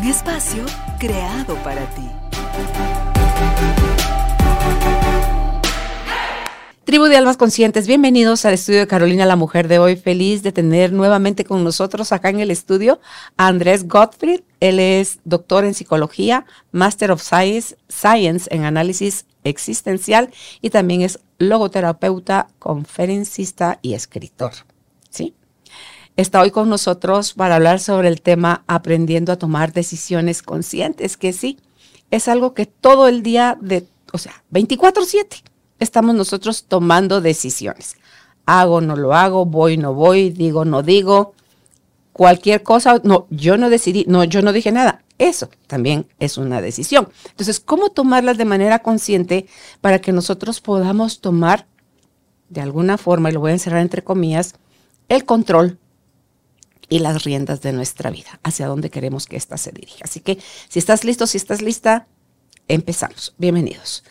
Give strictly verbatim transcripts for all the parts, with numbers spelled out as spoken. un espacio creado para ti. Tribu de Almas Conscientes, bienvenidos al estudio de Carolina, la mujer de hoy. Feliz de tener nuevamente con nosotros acá en el estudio a Andrés Gottfried. Él es doctor en psicología, Master of Science, Science en análisis existencial y también es logoterapeuta, conferencista y escritor. ¿Sí? Está hoy con nosotros para hablar sobre el tema aprendiendo a tomar decisiones conscientes, que sí, es algo que todo el día, de, o sea, veinticuatro siete. Estamos nosotros tomando decisiones. Hago, no lo hago, voy, no voy, digo, no digo, cualquier cosa. No, yo no decidí, no, yo no dije nada. Eso también es una decisión. Entonces, ¿cómo tomarlas de manera consciente para que nosotros podamos tomar de alguna forma, y lo voy a encerrar entre comillas, el control y las riendas de nuestra vida, hacia dónde queremos que ésta se dirija? Así que, si estás listo, si estás lista, empezamos. Bienvenidos.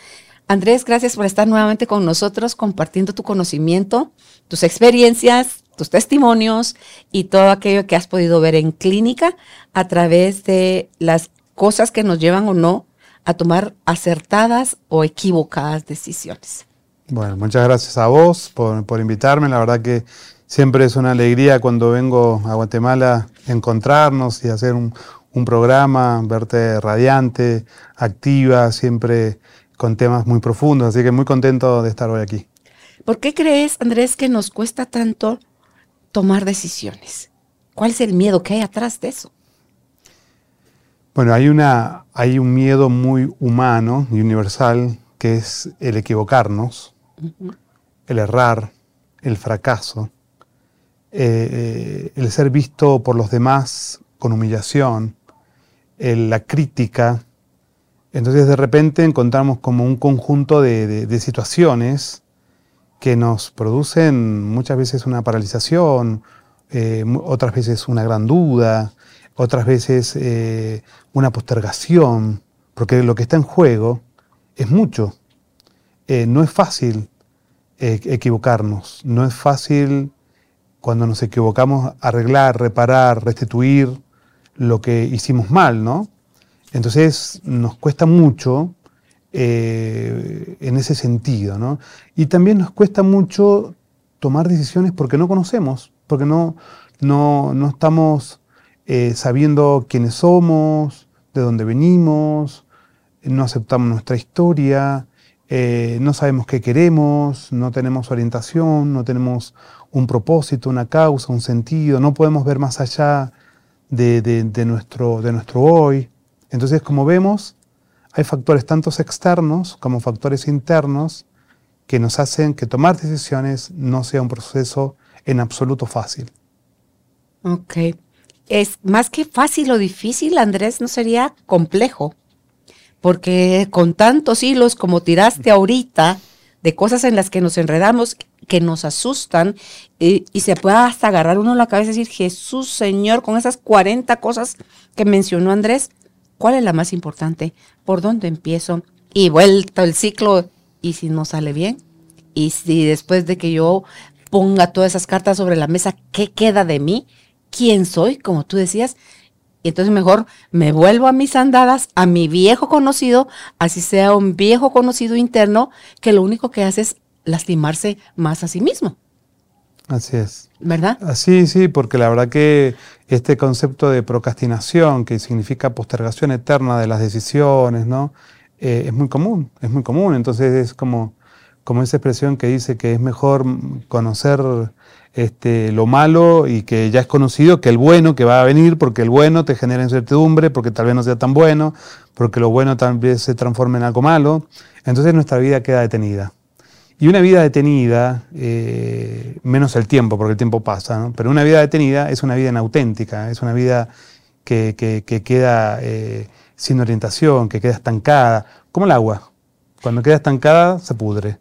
Andrés, gracias por estar nuevamente con nosotros compartiendo tu conocimiento, tus experiencias, tus testimonios y todo aquello que has podido ver en clínica a través de las cosas que nos llevan o no a tomar acertadas o equivocadas decisiones. Bueno, muchas gracias a vos por, por invitarme. La verdad que siempre es una alegría cuando vengo a Guatemala encontrarnos y hacer un, un programa, verte radiante, activa, siempre con temas muy profundos, así que muy contento de estar hoy aquí. ¿Por qué crees, Andrés, que nos cuesta tanto tomar decisiones? ¿Cuál es el miedo que hay atrás de eso? Bueno, hay, una, hay un miedo muy humano y universal que es el equivocarnos, uh-huh. el errar, el fracaso, eh, el ser visto por los demás con humillación, el, la crítica. Entonces, de repente, encontramos como un conjunto de, de, de situaciones que nos producen muchas veces una paralización, eh, otras veces una gran duda, otras veces eh, una postergación, porque lo que está en juego es mucho. Eh, no es fácil eh, equivocarnos, no es fácil cuando nos equivocamos arreglar, reparar, restituir lo que hicimos mal, ¿no? Entonces, nos cuesta mucho eh, en ese sentido, ¿no? Y también nos cuesta mucho tomar decisiones porque no conocemos, porque no, no, no estamos eh, sabiendo quiénes somos, de dónde venimos, no aceptamos nuestra historia, eh, no sabemos qué queremos, no tenemos orientación, no tenemos un propósito, una causa, un sentido, no podemos ver más allá de, de, de, nuestro, de nuestro hoy. Entonces, como vemos, hay factores tantos externos como factores internos que nos hacen que tomar decisiones no sea un proceso en absoluto fácil. Ok. Es más que fácil o difícil, Andrés, ¿no sería complejo? Porque con tantos hilos como tiraste ahorita, de cosas en las que nos enredamos, que nos asustan, y, y se pueda hasta agarrar uno la cabeza y decir, Jesús, Señor, con esas cuarenta cosas que mencionó Andrés, ¿cuál es la más importante? ¿Por dónde empiezo? Y vuelto el ciclo. ¿Y si no sale bien? ¿Y si después de que yo ponga todas esas cartas sobre la mesa, qué queda de mí? ¿Quién soy? Como tú decías. Y entonces mejor me vuelvo a mis andadas, a mi viejo conocido, así sea un viejo conocido interno, que lo único que hace es lastimarse más a sí mismo. Así es. ¿Verdad? Sí, sí, porque la verdad que este concepto de procrastinación, que significa postergación eterna de las decisiones, ¿no? Eh, es muy común, es muy común. Entonces es como, como esa expresión que dice que es mejor conocer este, lo malo y que ya es conocido que el bueno que va a venir, porque el bueno te genera incertidumbre, porque tal vez no sea tan bueno, porque lo bueno tal vez se transforme en algo malo. Entonces nuestra vida queda detenida. Y una vida detenida, eh, menos el tiempo, porque el tiempo pasa, ¿no? Pero una vida detenida es una vida inauténtica, es una vida que, que, que queda eh, sin orientación, que queda estancada, como el agua. Cuando queda estancada, se pudre.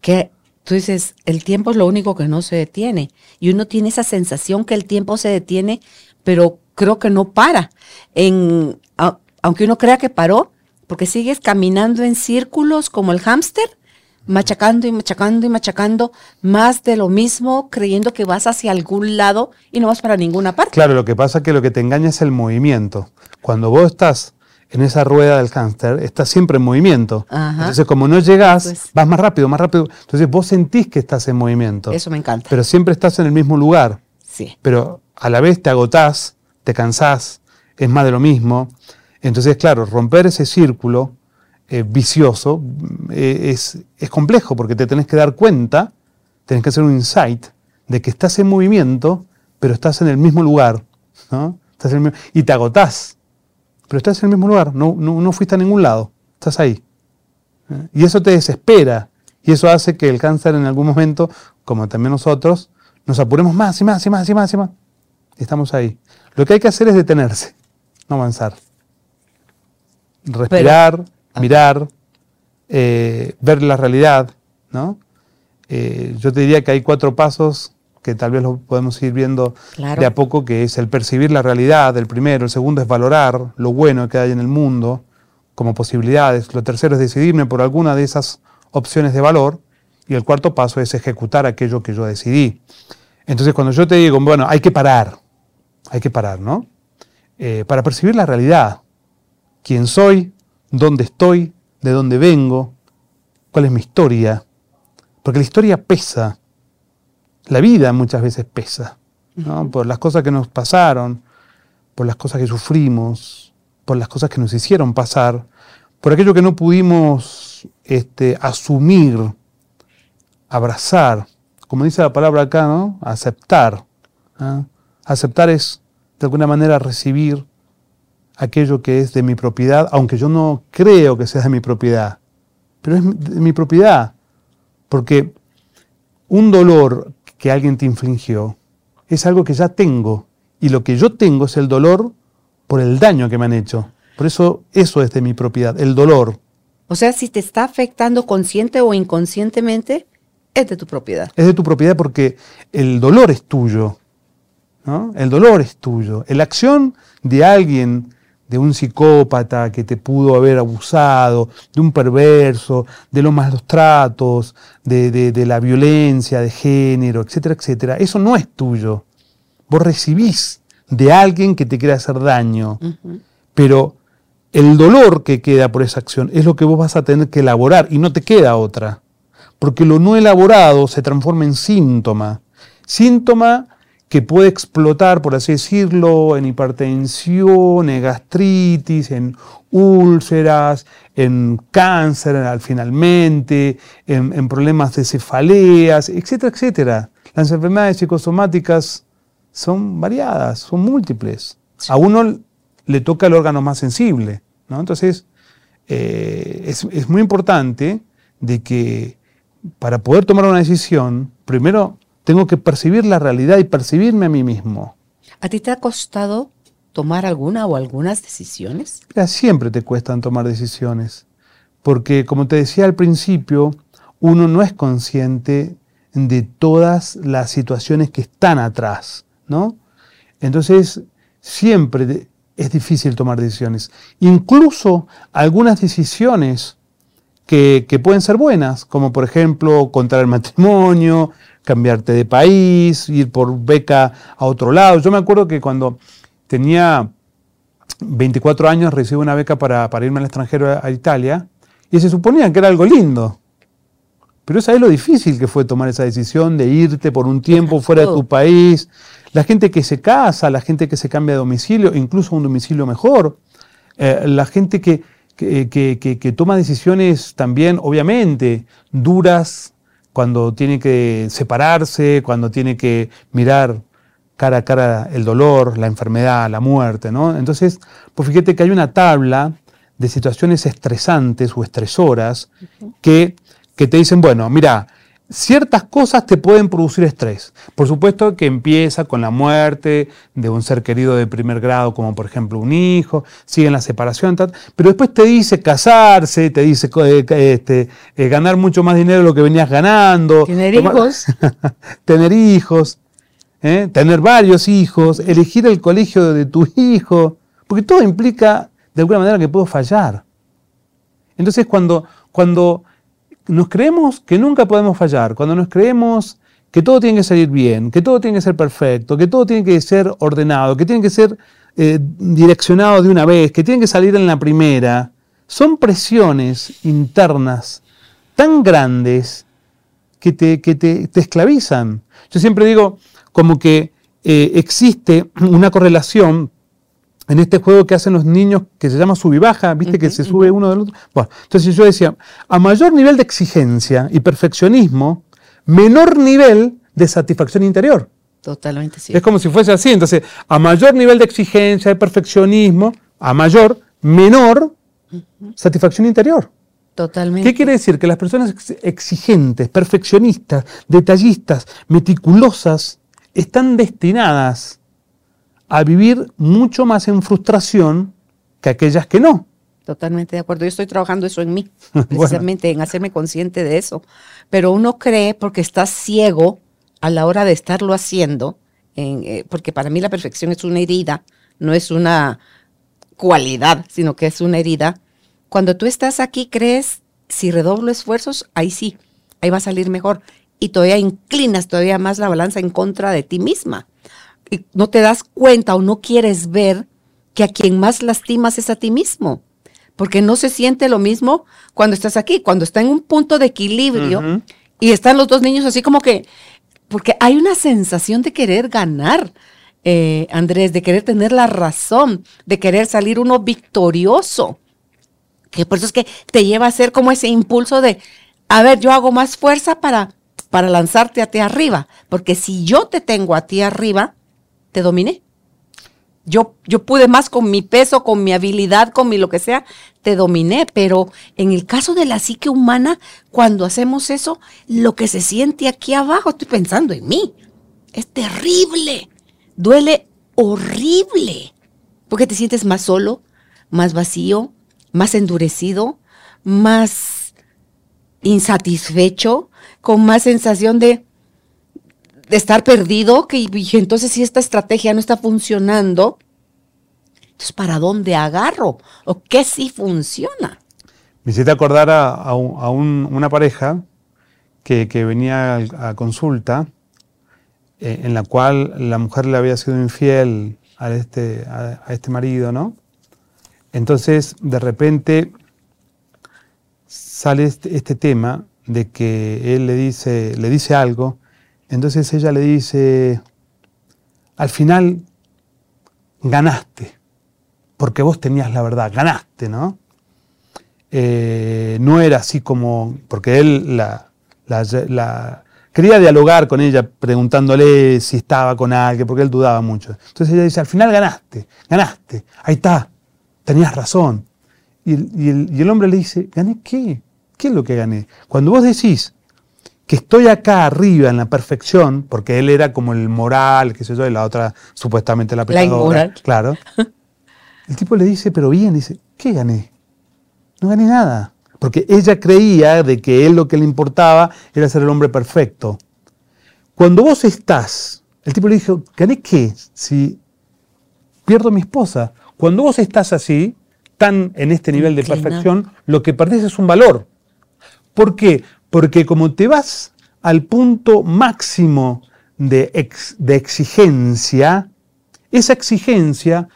Que tú dices, el tiempo es lo único que no se detiene. Y uno tiene esa sensación que el tiempo se detiene, pero creo que no para. En, a, aunque uno crea que paró, porque sigues caminando en círculos como el hámster, machacando y machacando y machacando más de lo mismo, creyendo que vas hacia algún lado y no vas para ninguna parte. Claro, lo que pasa es que lo que te engaña es el movimiento. Cuando vos estás en esa rueda del hámster, estás siempre en movimiento. Ajá. Entonces, como no llegás, pues, vas más rápido, más rápido. Entonces, vos sentís que estás en movimiento. Eso me encanta. Pero siempre estás en el mismo lugar. Sí. Pero a la vez te agotás, te cansás, es más de lo mismo. Entonces, claro, romper ese círculo Eh, vicioso, eh, es, es complejo porque te tenés que dar cuenta, tenés que hacer un insight de que estás en movimiento, pero estás en el mismo lugar, ¿no? Estás en el, y te agotás, pero estás en el mismo lugar, no, no, no fuiste a ningún lado, estás ahí. ¿Eh? Y eso te desespera, y eso hace que el cáncer en algún momento, como también nosotros, nos apuremos más y más y más y más y más. Y estamos ahí. Lo que hay que hacer es detenerse, no avanzar. Respirar. Pero, mirar, eh, ver la realidad, ¿no? Eh, yo te diría que hay cuatro pasos que tal vez los podemos ir viendo claro. de a poco, que es el percibir la realidad, el primero. El segundo es valorar lo bueno que hay en el mundo como posibilidades. Lo tercero es decidirme por alguna de esas opciones de valor. Y el cuarto paso es ejecutar aquello que yo decidí. Entonces, cuando yo te digo, bueno, hay que parar, hay que parar, ¿no? Eh, para percibir la realidad, quién soy, dónde estoy, de dónde vengo, cuál es mi historia, porque la historia pesa, la vida muchas veces pesa, ¿no? Por las cosas que nos pasaron, por las cosas que sufrimos, por las cosas que nos hicieron pasar, por aquello que no pudimos este, asumir, abrazar, como dice la palabra acá, ¿no? Aceptar, ¿no? Aceptar es de alguna manera recibir aquello que es de mi propiedad, aunque yo no creo que sea de mi propiedad, pero es de mi propiedad, porque un dolor que alguien te infligió es algo que ya tengo, y lo que yo tengo es el dolor por el daño que me han hecho, por eso eso es de mi propiedad, el dolor. O sea, si te está afectando consciente o inconscientemente, es de tu propiedad. Es de tu propiedad porque el dolor es tuyo, ¿no? El dolor es tuyo, la acción de alguien, de un psicópata que te pudo haber abusado, de un perverso, de los malos tratos, de, de, de la violencia de género, etcétera, etcétera. Eso no es tuyo. Vos recibís de alguien que te quiere hacer daño, uh-huh. pero el dolor que queda por esa acción es lo que vos vas a tener que elaborar y no te queda otra. Porque lo no elaborado se transforma en síntoma. Síntoma que puede explotar, por así decirlo, en hipertensión, en gastritis, en úlceras, en cáncer, en, finalmente, en, en problemas de cefaleas, etcétera, etcétera. Las enfermedades psicosomáticas son variadas, son múltiples. Sí. A uno le toca el órgano más sensible, ¿no? Entonces, eh, es, es muy importante de que para poder tomar una decisión, primero tengo que percibir la realidad y percibirme a mí mismo. ¿A ti te ha costado tomar alguna o algunas decisiones? Mira, siempre te cuestan tomar decisiones. Porque, como te decía al principio, uno no es consciente de todas las situaciones que están atrás, ¿no? Entonces, siempre es difícil tomar decisiones. Incluso algunas decisiones que, que pueden ser buenas, como por ejemplo, contraer el matrimonio, cambiarte de país, ir por beca a otro lado. Yo me acuerdo que cuando tenía veinticuatro años recibí una beca para, para irme al extranjero a, a Italia y se suponía que era algo lindo. Pero ¿sabes lo difícil que fue tomar esa decisión de irte por un tiempo fuera de tu país? La gente que se casa, la gente que se cambia de domicilio, incluso un domicilio mejor, eh, la gente que, que, que, que, que toma decisiones también, obviamente, duras, cuando tiene que separarse, cuando tiene que mirar cara a cara el dolor, la enfermedad, la muerte, ¿no? Entonces, pues fíjate que hay una tabla de situaciones estresantes o estresoras que, que te dicen, bueno, mira, ciertas cosas te pueden producir estrés. Por supuesto que empieza con la muerte de un ser querido de primer grado, como por ejemplo un hijo, sigue en la separación, tal, pero después te dice casarse, te dice eh, este, eh, ganar mucho más dinero de lo que venías ganando. Tener tomar, hijos. Tener hijos, ¿eh? Tener varios hijos, elegir el colegio de tu hijo, porque todo implica de alguna manera que puedo fallar. Entonces cuando... cuando nos creemos que nunca podemos fallar, cuando nos creemos que todo tiene que salir bien, que todo tiene que ser perfecto, que todo tiene que ser ordenado, que tiene que ser eh, direccionado de una vez, que tiene que salir en la primera, son presiones internas tan grandes que te, que te, te esclavizan. Yo siempre digo como que eh, existe una correlación en este juego que hacen los niños, que se llama sub y baja, ¿viste? Uh-huh, que se sube uh-huh. uno del otro. Bueno, entonces yo decía, a mayor nivel de exigencia y perfeccionismo, menor nivel de satisfacción interior. Totalmente cierto. Es como si fuese así. Entonces, a mayor nivel de exigencia, de perfeccionismo, a mayor, menor, uh-huh. satisfacción interior. Totalmente. ¿Qué quiere decir? Que las personas exigentes, perfeccionistas, detallistas, meticulosas, están destinadas a vivir mucho más en frustración que aquellas que no. Totalmente de acuerdo. Yo estoy trabajando eso en mí, precisamente bueno. en hacerme consciente de eso. Pero uno cree, porque está ciego a la hora de estarlo haciendo, en, eh, porque para mí la perfección es una herida, no es una cualidad, sino que es una herida. Cuando tú estás aquí, crees, si redoblo esfuerzos, ahí sí, ahí va a salir mejor. Y todavía inclinas todavía más la balanza en contra de ti misma. Y no te das cuenta o no quieres ver que a quien más lastimas es a ti mismo, porque no se siente lo mismo cuando estás aquí, cuando está en un punto de equilibrio uh-huh. y están los dos niños así como que, porque hay una sensación de querer ganar, eh, Andrés, de querer tener la razón, de querer salir uno victorioso, que por eso es que te lleva a hacer como ese impulso de, a ver, yo hago más fuerza para, para lanzarte a ti arriba, porque si yo te tengo a ti arriba, te dominé. Yo, yo pude más con mi peso, con mi habilidad, con mi lo que sea, te dominé. Pero en el caso de la psique humana, cuando hacemos eso, lo que se siente aquí abajo, estoy pensando en mí, es terrible, duele horrible, porque te sientes más solo, más vacío, más endurecido, más insatisfecho, con más sensación de... de estar perdido, que y entonces si esta estrategia no está funcionando, entonces ¿para dónde agarro? ¿O qué sí funciona? Me hiciste acordar a, a, un, a un, una pareja que, que venía a, a consulta, eh, en la cual la mujer le había sido infiel a este, a, a este marido, ¿no? Entonces, de repente, sale este, este tema de que él le dice, le dice algo. Entonces ella le dice, al final ganaste, porque vos tenías la verdad, ganaste, ¿no? Eh, no era así como, porque él la, la, la, quería dialogar con ella preguntándole si estaba con alguien, porque él dudaba mucho. Entonces ella dice, al final ganaste, ganaste, ahí está, tenías razón. Y, y, el, y el hombre le dice, ¿gané qué? ¿Qué es lo que gané? Cuando vos decís que estoy acá arriba en la perfección, porque él era como el moral, qué sé yo, y la otra supuestamente la pecadora. La inmoral. Claro. El tipo le dice, pero bien, dice, ¿qué gané? No gané nada. Porque ella creía de que él lo que le importaba era ser el hombre perfecto. Cuando vos estás, el tipo le dijo, ¿gané qué? Si pierdo a mi esposa. Cuando vos estás así, tan en este nivel de perfección, lo que perdés es un valor. ¿Por qué? Porque como te vas al punto máximo de, ex, de exigencia, esa exigencia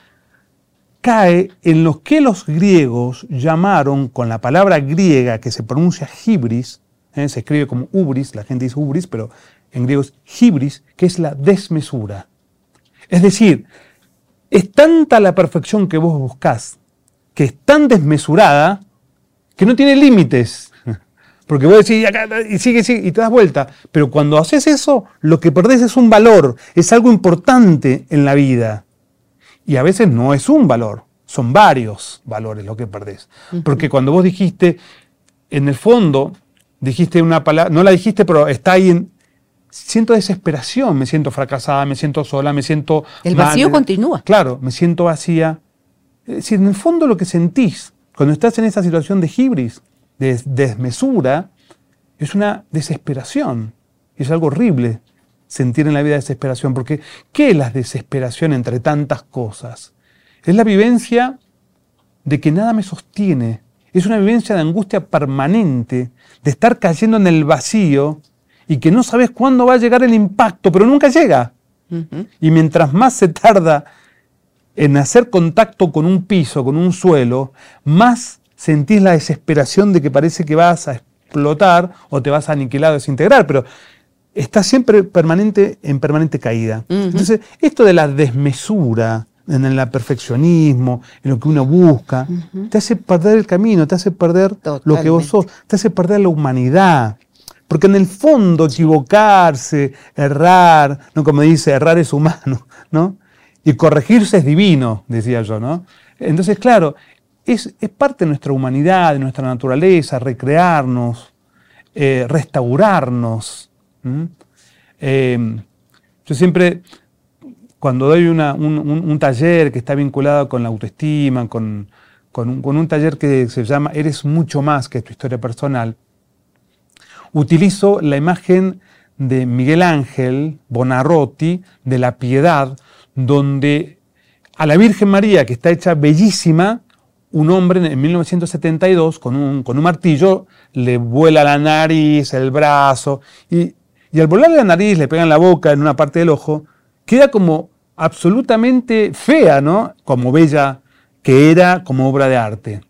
cae en lo que los griegos llamaron, con la palabra griega que se pronuncia hibris, ¿eh? Se escribe como ubris, la gente dice ubris, pero en griego es hibris, que es la desmesura. Es decir, es tanta la perfección que vos buscás, que es tan desmesurada, que no tiene límites. Porque vos decís, acá, y sigue, sigue, y te das vuelta. Pero cuando haces eso, lo que perdés es un valor, es algo importante en la vida. Y a veces no es un valor, son varios valores lo que perdés. Uh-huh. Porque cuando vos dijiste, en el fondo, dijiste una palabra, no la dijiste, pero está ahí en... Siento desesperación, me siento fracasada, me siento sola, me siento... El vacío mal, continúa. Claro, me siento vacía. Es decir, en el fondo lo que sentís cuando estás en esa situación de hibris, de desmesura, es una desesperación. Es algo horrible sentir en la vida desesperación, porque ¿qué es la desesperación entre tantas cosas? Es la vivencia de que nada me sostiene. Es una vivencia de angustia permanente, de estar cayendo en el vacío y que no sabes cuándo va a llegar el impacto, pero nunca llega. Uh-huh. Y mientras más se tarda en hacer contacto con un piso, con un suelo, más sentís la desesperación de que parece que vas a explotar o te vas a aniquilar o desintegrar, pero estás siempre permanente, en permanente caída. Uh-huh. Entonces, esto de la desmesura, en el perfeccionismo, en lo que uno busca, uh-huh, te hace perder el camino, te hace perder totalmente lo que vos sos, te hace perder la humanidad. Porque en el fondo equivocarse, errar, ¿no? Como dice, errar es humano, ¿no? Y corregirse es divino, decía yo, ¿no? Entonces, claro, es, es parte de nuestra humanidad, de nuestra naturaleza, recrearnos, eh, restaurarnos. ¿Mm? Eh, yo siempre, cuando doy una, un, un, un taller que está vinculado con la autoestima, con, con, un, con un taller que se llama Eres mucho más que tu historia personal, utilizo la imagen de Miguel Ángel Bonarroti, de la Piedad, donde a la Virgen María, que está hecha bellísima, un hombre en mil novecientos setenta y dos con un, con un martillo le vuela la nariz, el brazo, y, y al volarle la nariz le pegan la boca en una parte del ojo, queda como absolutamente fea, ¿no? Como bella que era, como obra de arte.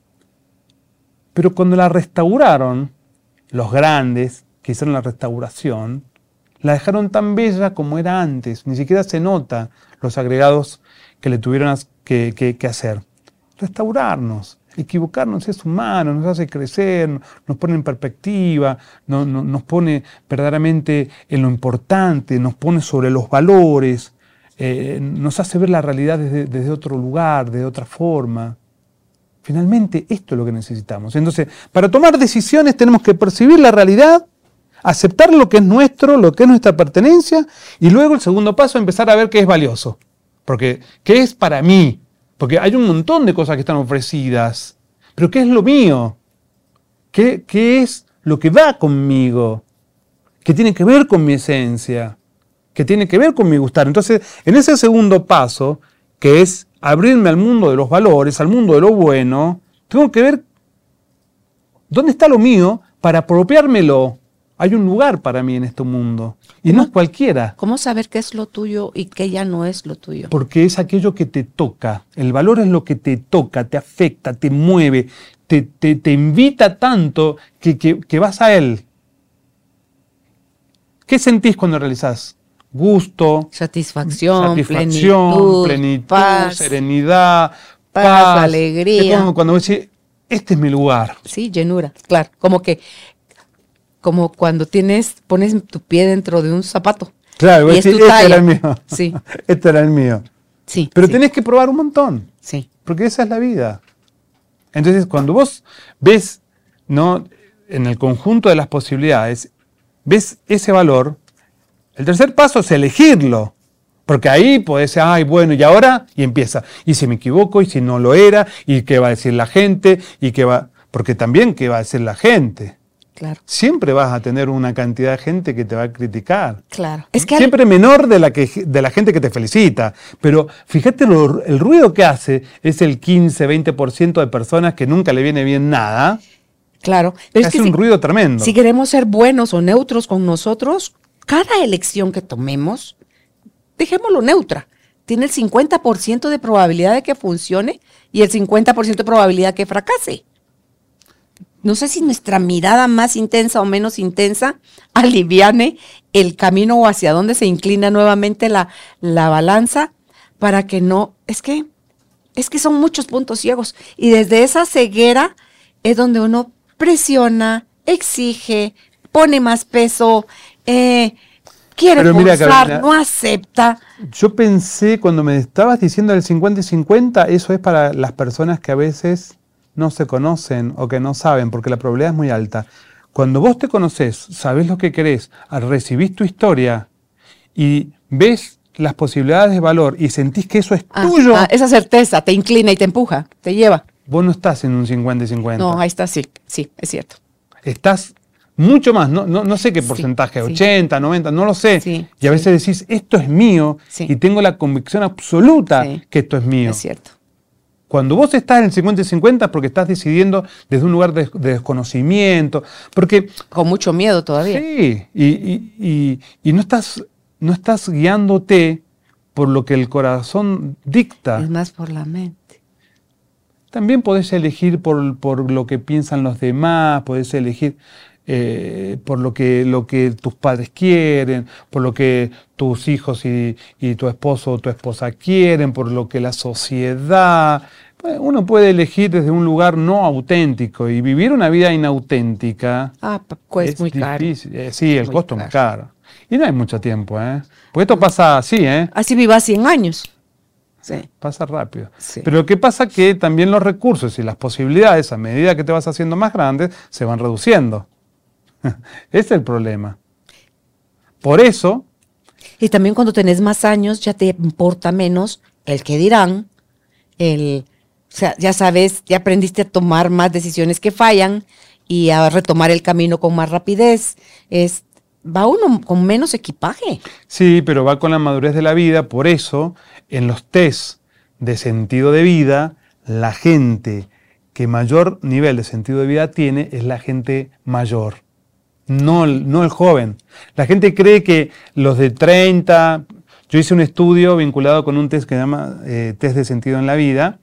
Pero cuando la restauraron, los grandes que hicieron la restauración, la dejaron tan bella como era antes. Ni siquiera se nota los agregados que le tuvieron que, que, que hacer. Restaurarnos, equivocarnos es humano, nos hace crecer, nos pone en perspectiva, no, no, nos pone verdaderamente en lo importante, nos pone sobre los valores, eh, nos hace ver la realidad desde, desde otro lugar, de otra forma. Finalmente, esto es lo que necesitamos. Entonces, para tomar decisiones tenemos que percibir la realidad, aceptar lo que es nuestro, lo que es nuestra pertenencia, y luego el segundo paso, empezar a ver qué es valioso. Porque, ¿qué es para mí? Porque hay un montón de cosas que están ofrecidas. Pero, ¿qué es lo mío? ¿Qué, qué es lo que va conmigo? ¿Qué tiene que ver con mi esencia? ¿Qué tiene que ver con mi gustar? Entonces, en ese segundo paso, que es abrirme al mundo de los valores, al mundo de lo bueno, tengo que ver dónde está lo mío para apropiármelo. Hay un lugar para mí en este mundo, y no es cualquiera. ¿Cómo saber qué es lo tuyo y qué ya no es lo tuyo? Porque es aquello que te toca. El valor es lo que te toca, te afecta, te mueve, te, te, te invita tanto que, que, que vas a él. ¿Qué sentís cuando realizás? Gusto, satisfacción, satisfacción plenitud, plenitud paz, serenidad, paz, paz, alegría. Es como cuando decís, este es mi lugar. Sí, llenura, claro. Como que, como cuando tienes, pones tu pie dentro de un zapato. Claro, voy a decir, este era el mío. Sí. Este era el mío. Sí. Pero sí, tenés que probar un montón. Sí. Porque esa es la vida. Entonces, cuando vos ves, ¿no?, en el conjunto de las posibilidades, ves ese valor. El tercer paso es elegirlo, porque ahí podés decir, ay, bueno, y ahora, y empieza. Y si me equivoco, y si no lo era, y qué va a decir la gente, y qué va, porque también qué va a decir la gente. Claro. Siempre vas a tener una cantidad de gente que te va a criticar. Claro. Es que siempre hay... menor de la, que, de la gente que te felicita. Pero fíjate lo, el ruido que hace es el quince, veinte por ciento de personas que nunca le viene bien nada. Claro. Pero hace es que un si, ruido tremendo. Si queremos ser buenos o neutros con nosotros, cada elección que tomemos, dejémoslo neutra, tiene el cincuenta por ciento de probabilidad de que funcione y el cincuenta por ciento de probabilidad de que fracase. No sé si nuestra mirada más intensa o menos intensa aliviane el camino o hacia dónde se inclina nuevamente la, la balanza para que no... Es que, es que son muchos puntos ciegos y desde esa ceguera es donde uno presiona, exige, pone más peso... Eh, quiere forzar, no acepta. Yo pensé cuando me estabas diciendo el cincuenta y cincuenta, eso es para las personas que a veces no se conocen o que no saben, porque la probabilidad es muy alta. Cuando vos te conocés, sabés lo que querés, recibís tu historia y ves las posibilidades de valor y sentís que eso es ah, tuyo. Ah, esa certeza te inclina y te empuja, te lleva. Vos no estás en un cincuenta y cincuenta. No, ahí estás, sí, sí, es cierto. Estás mucho más, no, no, no sé qué porcentaje, sí, ochenta, sí. noventa, no lo sé. Sí, y a veces sí. decís, esto es mío sí. y tengo la convicción absoluta sí. que esto es mío. Es cierto. Cuando vos estás en el cincuenta y cincuenta porque estás decidiendo desde un lugar de, de desconocimiento, porque... Con mucho miedo todavía. Sí, y, y, y, y no, estás, no estás guiándote por lo que el corazón dicta. Es más por la mente. También podés elegir por, por lo que piensan los demás, podés elegir eh, por lo que, lo que tus padres quieren, por lo que tus hijos y, y tu esposo o tu esposa quieren, por lo que la sociedad... Uno puede elegir desde un lugar no auténtico y vivir una vida inauténtica. Ah, pues es muy difícil. Caro. Eh, sí, el muy costo es muy caro. Y no hay mucho tiempo, ¿eh? Porque esto pasa así, ¿eh? Así vivas cien años. Sí. Pasa rápido. Sí. Pero lo que pasa es que también los recursos y las posibilidades, a medida que te vas haciendo más grandes, se van reduciendo. Ese es el problema. Por eso... Y también cuando tenés más años ya te importa menos el que dirán, el... O sea, ya sabes, ya aprendiste a tomar más decisiones que fallan y a retomar el camino con más rapidez. Es, va uno con menos equipaje. Sí, pero va con la madurez de la vida. Por eso, en los test de sentido de vida, la gente que mayor nivel de sentido de vida tiene es la gente mayor, no, no el joven. La gente cree que los de treinta... Yo hice un estudio vinculado con un test que se llama eh, test de sentido en la vida.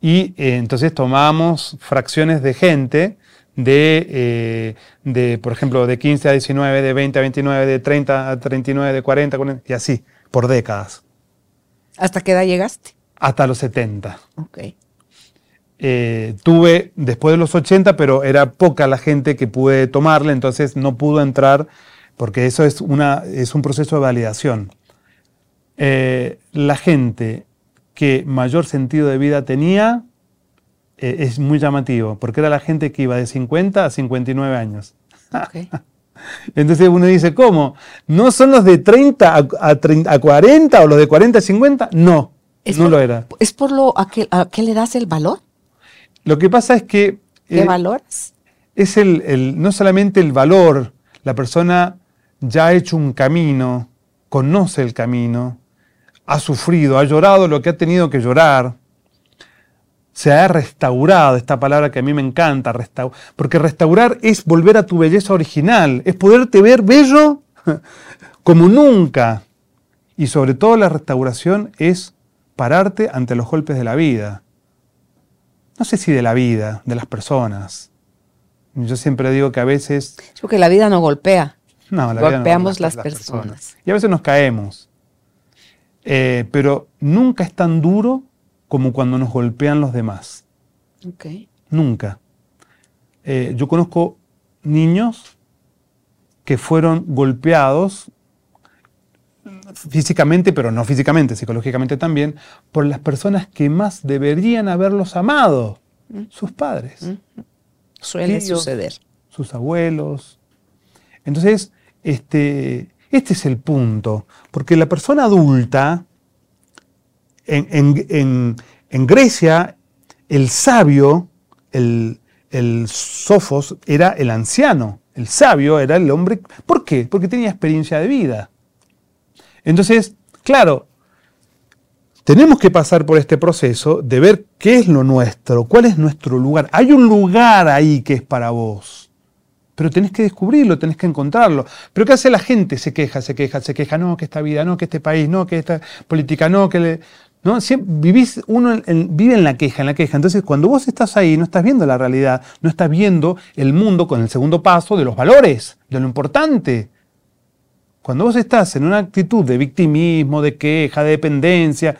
Y eh, entonces tomamos fracciones de gente de, eh, de, por ejemplo, de quince a diecinueve, de veinte a veintinueve, de treinta a treinta y nueve, de cuarenta a cuarenta, y así, por décadas. ¿Hasta qué edad llegaste? Hasta los setenta. Ok. Eh, tuve después de los ochenta, pero era poca la gente que pude tomarle, entonces no pudo entrar, porque eso es, una, es un proceso de validación. Eh, la gente... que mayor sentido de vida tenía, eh, es muy llamativo, porque era la gente que iba de cincuenta a cincuenta y nueve años. Okay. Entonces uno dice, ¿cómo? ¿No son los de treinta a cuarenta o los de cuarenta a cincuenta? No, es no por, lo era. ¿Es por lo a qué, a qué le das el valor? Lo que pasa es que... ¿Qué eh, valoras? Es el, el, no solamente el valor, la persona ya ha hecho un camino, conoce el camino, ha sufrido, ha llorado lo que ha tenido que llorar, se ha restaurado, esta palabra que a mí me encanta, restaur, porque restaurar es volver a tu belleza original, es poderte ver bello como nunca. Y sobre todo la restauración es pararte ante los golpes de la vida. No sé si de la vida, de las personas. Yo siempre digo que a veces... Es porque la vida no golpea. No, la golpeamos vida no, las, las personas. personas. Y a veces nos caemos. Eh, pero nunca es tan duro como cuando nos golpean los demás. Okay. Nunca. Eh, yo conozco niños que fueron golpeados físicamente, pero no físicamente, psicológicamente también, por las personas que más deberían haberlos amado, ¿Mm? sus padres. ¿Mm? Suele ellos, suceder. Sus abuelos. Entonces, este... Este es el punto, porque la persona adulta, en, en, en, en Grecia, el sabio, el, el sofos, era el anciano. El sabio era el hombre. ¿Por qué? Porque tenía experiencia de vida. Entonces, claro, tenemos que pasar por este proceso de ver qué es lo nuestro, cuál es nuestro lugar. Hay un lugar ahí que es para vos. Pero tenés que descubrirlo, tenés que encontrarlo. ¿Pero qué hace la gente? Se queja, se queja, se queja. No, que esta vida, no, que este país, no, que esta política, no, que... Le... ¿no? Siempre vivís, uno en, en, vive en la queja, en la queja. Entonces, cuando vos estás ahí, no estás viendo la realidad, no estás viendo el mundo con el segundo paso de los valores, de lo importante. Cuando vos estás en una actitud de victimismo, de queja, de dependencia,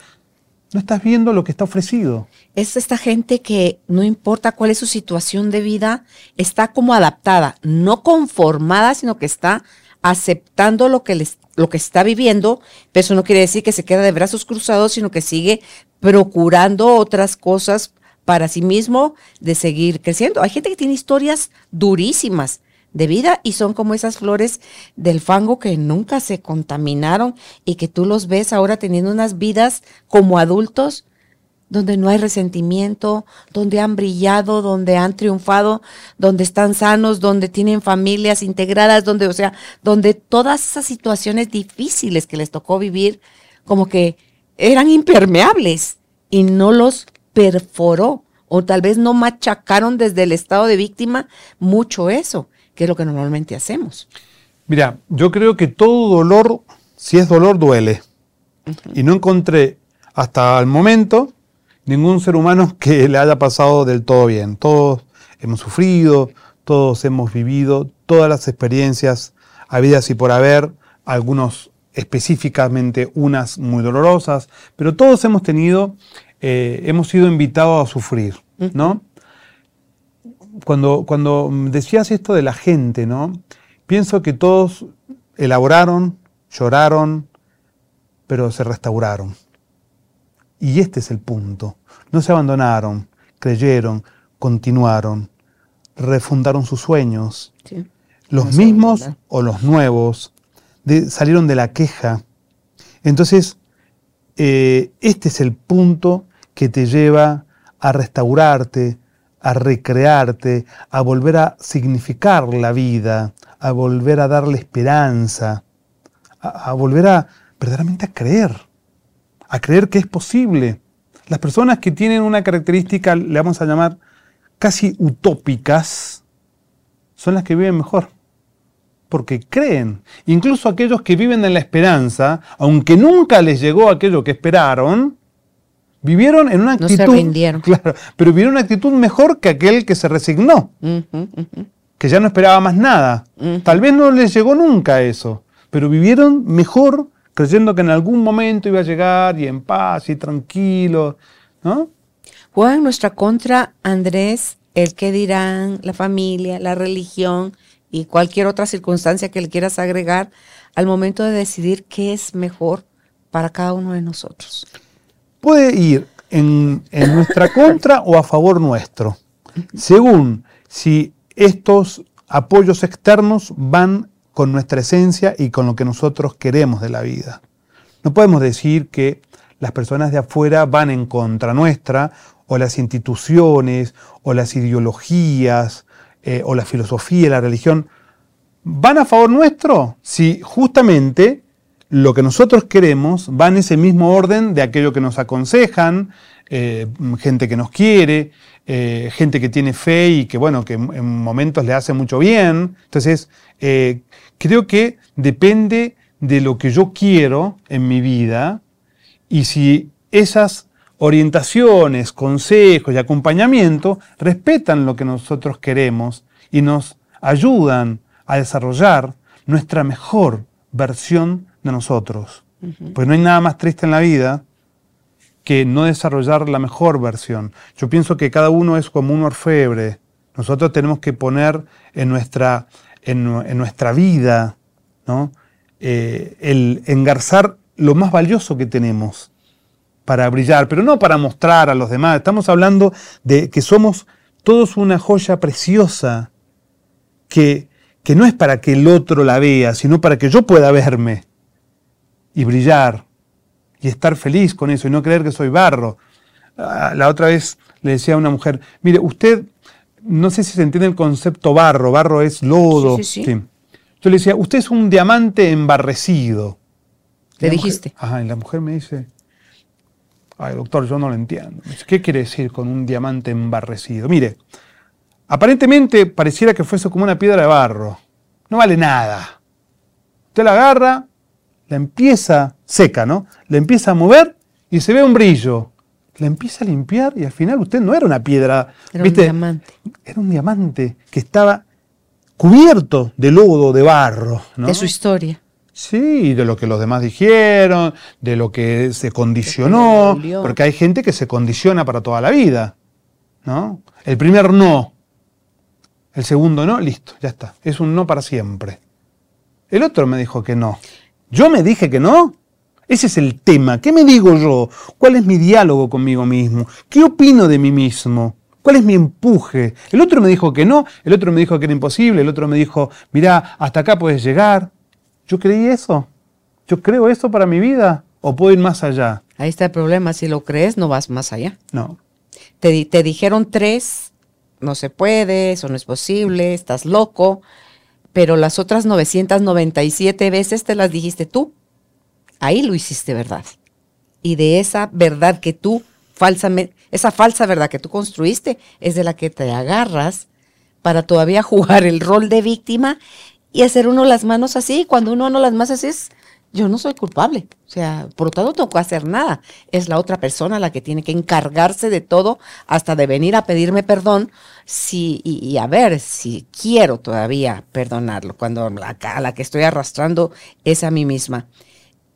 no estás viendo lo que está ofrecido. Es esta gente que no importa cuál es su situación de vida, está como adaptada, no conformada, sino que está aceptando lo que, les, lo que está viviendo, pero eso no quiere decir que se queda de brazos cruzados, sino que sigue procurando otras cosas para sí mismo de seguir creciendo. Hay gente que tiene historias durísimas, de vida y son como esas flores del fango que nunca se contaminaron y que tú los ves ahora teniendo unas vidas como adultos donde no hay resentimiento, donde han brillado, donde han triunfado, donde están sanos, donde tienen familias integradas, donde, o sea, donde todas esas situaciones difíciles que les tocó vivir como que eran impermeables y no los perforó o tal vez no machacaron desde el estado de víctima mucho eso, que es lo que normalmente hacemos. Mira, yo creo que todo dolor, si es dolor, duele. Uh-huh. Y no encontré hasta el momento ningún ser humano que le haya pasado del todo bien. Todos hemos sufrido, todos hemos vivido todas las experiencias habidas y por haber, algunos específicamente unas muy dolorosas, pero todos hemos tenido, eh, hemos sido invitados a sufrir, ¿no? Cuando, cuando decías esto de la gente, ¿no? Pienso que todos elaboraron, lloraron, pero se restauraron. Y este es el punto. No se abandonaron, creyeron, continuaron, refundaron sus sueños. Sí. Los no mismos o los nuevos de, salieron de la queja. Entonces, eh, este es el punto que te lleva a restaurarte, a recrearte, a volver a significar la vida, a volver a darle esperanza, a, a volver a verdaderamente a creer. A creer que es posible. Las personas que tienen una característica, le vamos a llamar casi utópicas, son las que viven mejor, porque creen. Incluso aquellos que viven en la esperanza, aunque nunca les llegó aquello que esperaron, vivieron en una actitud... No se rindieron. Claro, pero vivieron una actitud mejor que aquel que se resignó, uh-huh, uh-huh. que ya no esperaba más nada. Uh-huh. Tal vez no les llegó nunca eso, pero vivieron mejor creyendo que en algún momento iba a llegar y en paz y tranquilo, ¿no? Juega en nuestra contra, Andrés, el qué dirán, la familia, la religión y cualquier otra circunstancia que le quieras agregar al momento de decidir qué es mejor para cada uno de nosotros. Puede ir en, en nuestra contra o a favor nuestro, según si estos apoyos externos van con nuestra esencia y con lo que nosotros queremos de la vida. No podemos decir que las personas de afuera van en contra nuestra, o las instituciones, o las ideologías, eh, o la filosofía, la religión, van a favor nuestro si justamente lo que nosotros queremos va en ese mismo orden de aquello que nos aconsejan, eh, gente que nos quiere, eh, gente que tiene fe y que, bueno, que en momentos le hace mucho bien. Entonces, eh, creo que depende de lo que yo quiero en mi vida y si esas orientaciones, consejos y acompañamiento respetan lo que nosotros queremos y nos ayudan a desarrollar nuestra mejor versión de nosotros. Uh-huh. Pues no hay nada más triste en la vida que no desarrollar la mejor versión. Yo pienso que cada uno es como un orfebre. Nosotros tenemos que poner en nuestra, en, en nuestra vida, ¿no? eh, el engarzar lo más valioso que tenemos para brillar, pero no para mostrar a los demás. Estamos hablando de que somos todos una joya preciosa que, que no es para que el otro la vea, sino para que yo pueda verme y brillar y estar feliz con eso y no creer que soy barro. La otra vez le decía a una mujer, mire, usted, no sé si se entiende el concepto barro, barro es lodo. Sí, sí, sí. Sí. Yo le decía, usted es un diamante embarrecido. ¿Le dijiste? Mujer, ajá, y la mujer me dice, ay doctor, yo no lo entiendo. Dice, ¿qué quiere decir con un diamante embarrecido? Mire, aparentemente pareciera que fuese como una piedra de barro. No vale nada. Usted la agarra, la empieza seca, ¿no? La empieza a mover y se ve un brillo. La empieza a limpiar y al final usted no era una piedra. Era ¿viste? Un diamante. Era un diamante que estaba cubierto de lodo, de barro, ¿no? De su historia. Sí, de lo que los demás dijeron, de lo que se condicionó. Porque hay gente que se condiciona para toda la vida, ¿no? El primer no, el segundo no, listo, ya está. Es un no para siempre. El otro me dijo que no. ¿Yo me dije que no? Ese es el tema. ¿Qué me digo yo? ¿Cuál es mi diálogo conmigo mismo? ¿Qué opino de mí mismo? ¿Cuál es mi empuje? El otro me dijo que no, el otro me dijo que era imposible, el otro me dijo, mirá, hasta acá puedes llegar. Yo creí eso. Yo creo eso para mi vida. ¿O puedo ir más allá? Ahí está el problema. Si lo crees, no vas más allá. No. Te, te dijeron tres, no se puede, eso no es posible, estás loco. Pero las otras novecientas noventa y siete veces te las dijiste tú. Ahí lo hiciste verdad. Y de esa verdad que tú falsamente, esa falsa verdad que tú construiste es de la que te agarras para todavía jugar el rol de víctima y hacer uno las manos así. Cuando uno no las manos así es, yo no soy culpable. O sea, por lo tanto no tengo que hacer nada. Es la otra persona la que tiene que encargarse de todo, hasta de venir a pedirme perdón si, y, y a ver si quiero todavía perdonarlo, cuando la, a la que estoy arrastrando es a mí misma.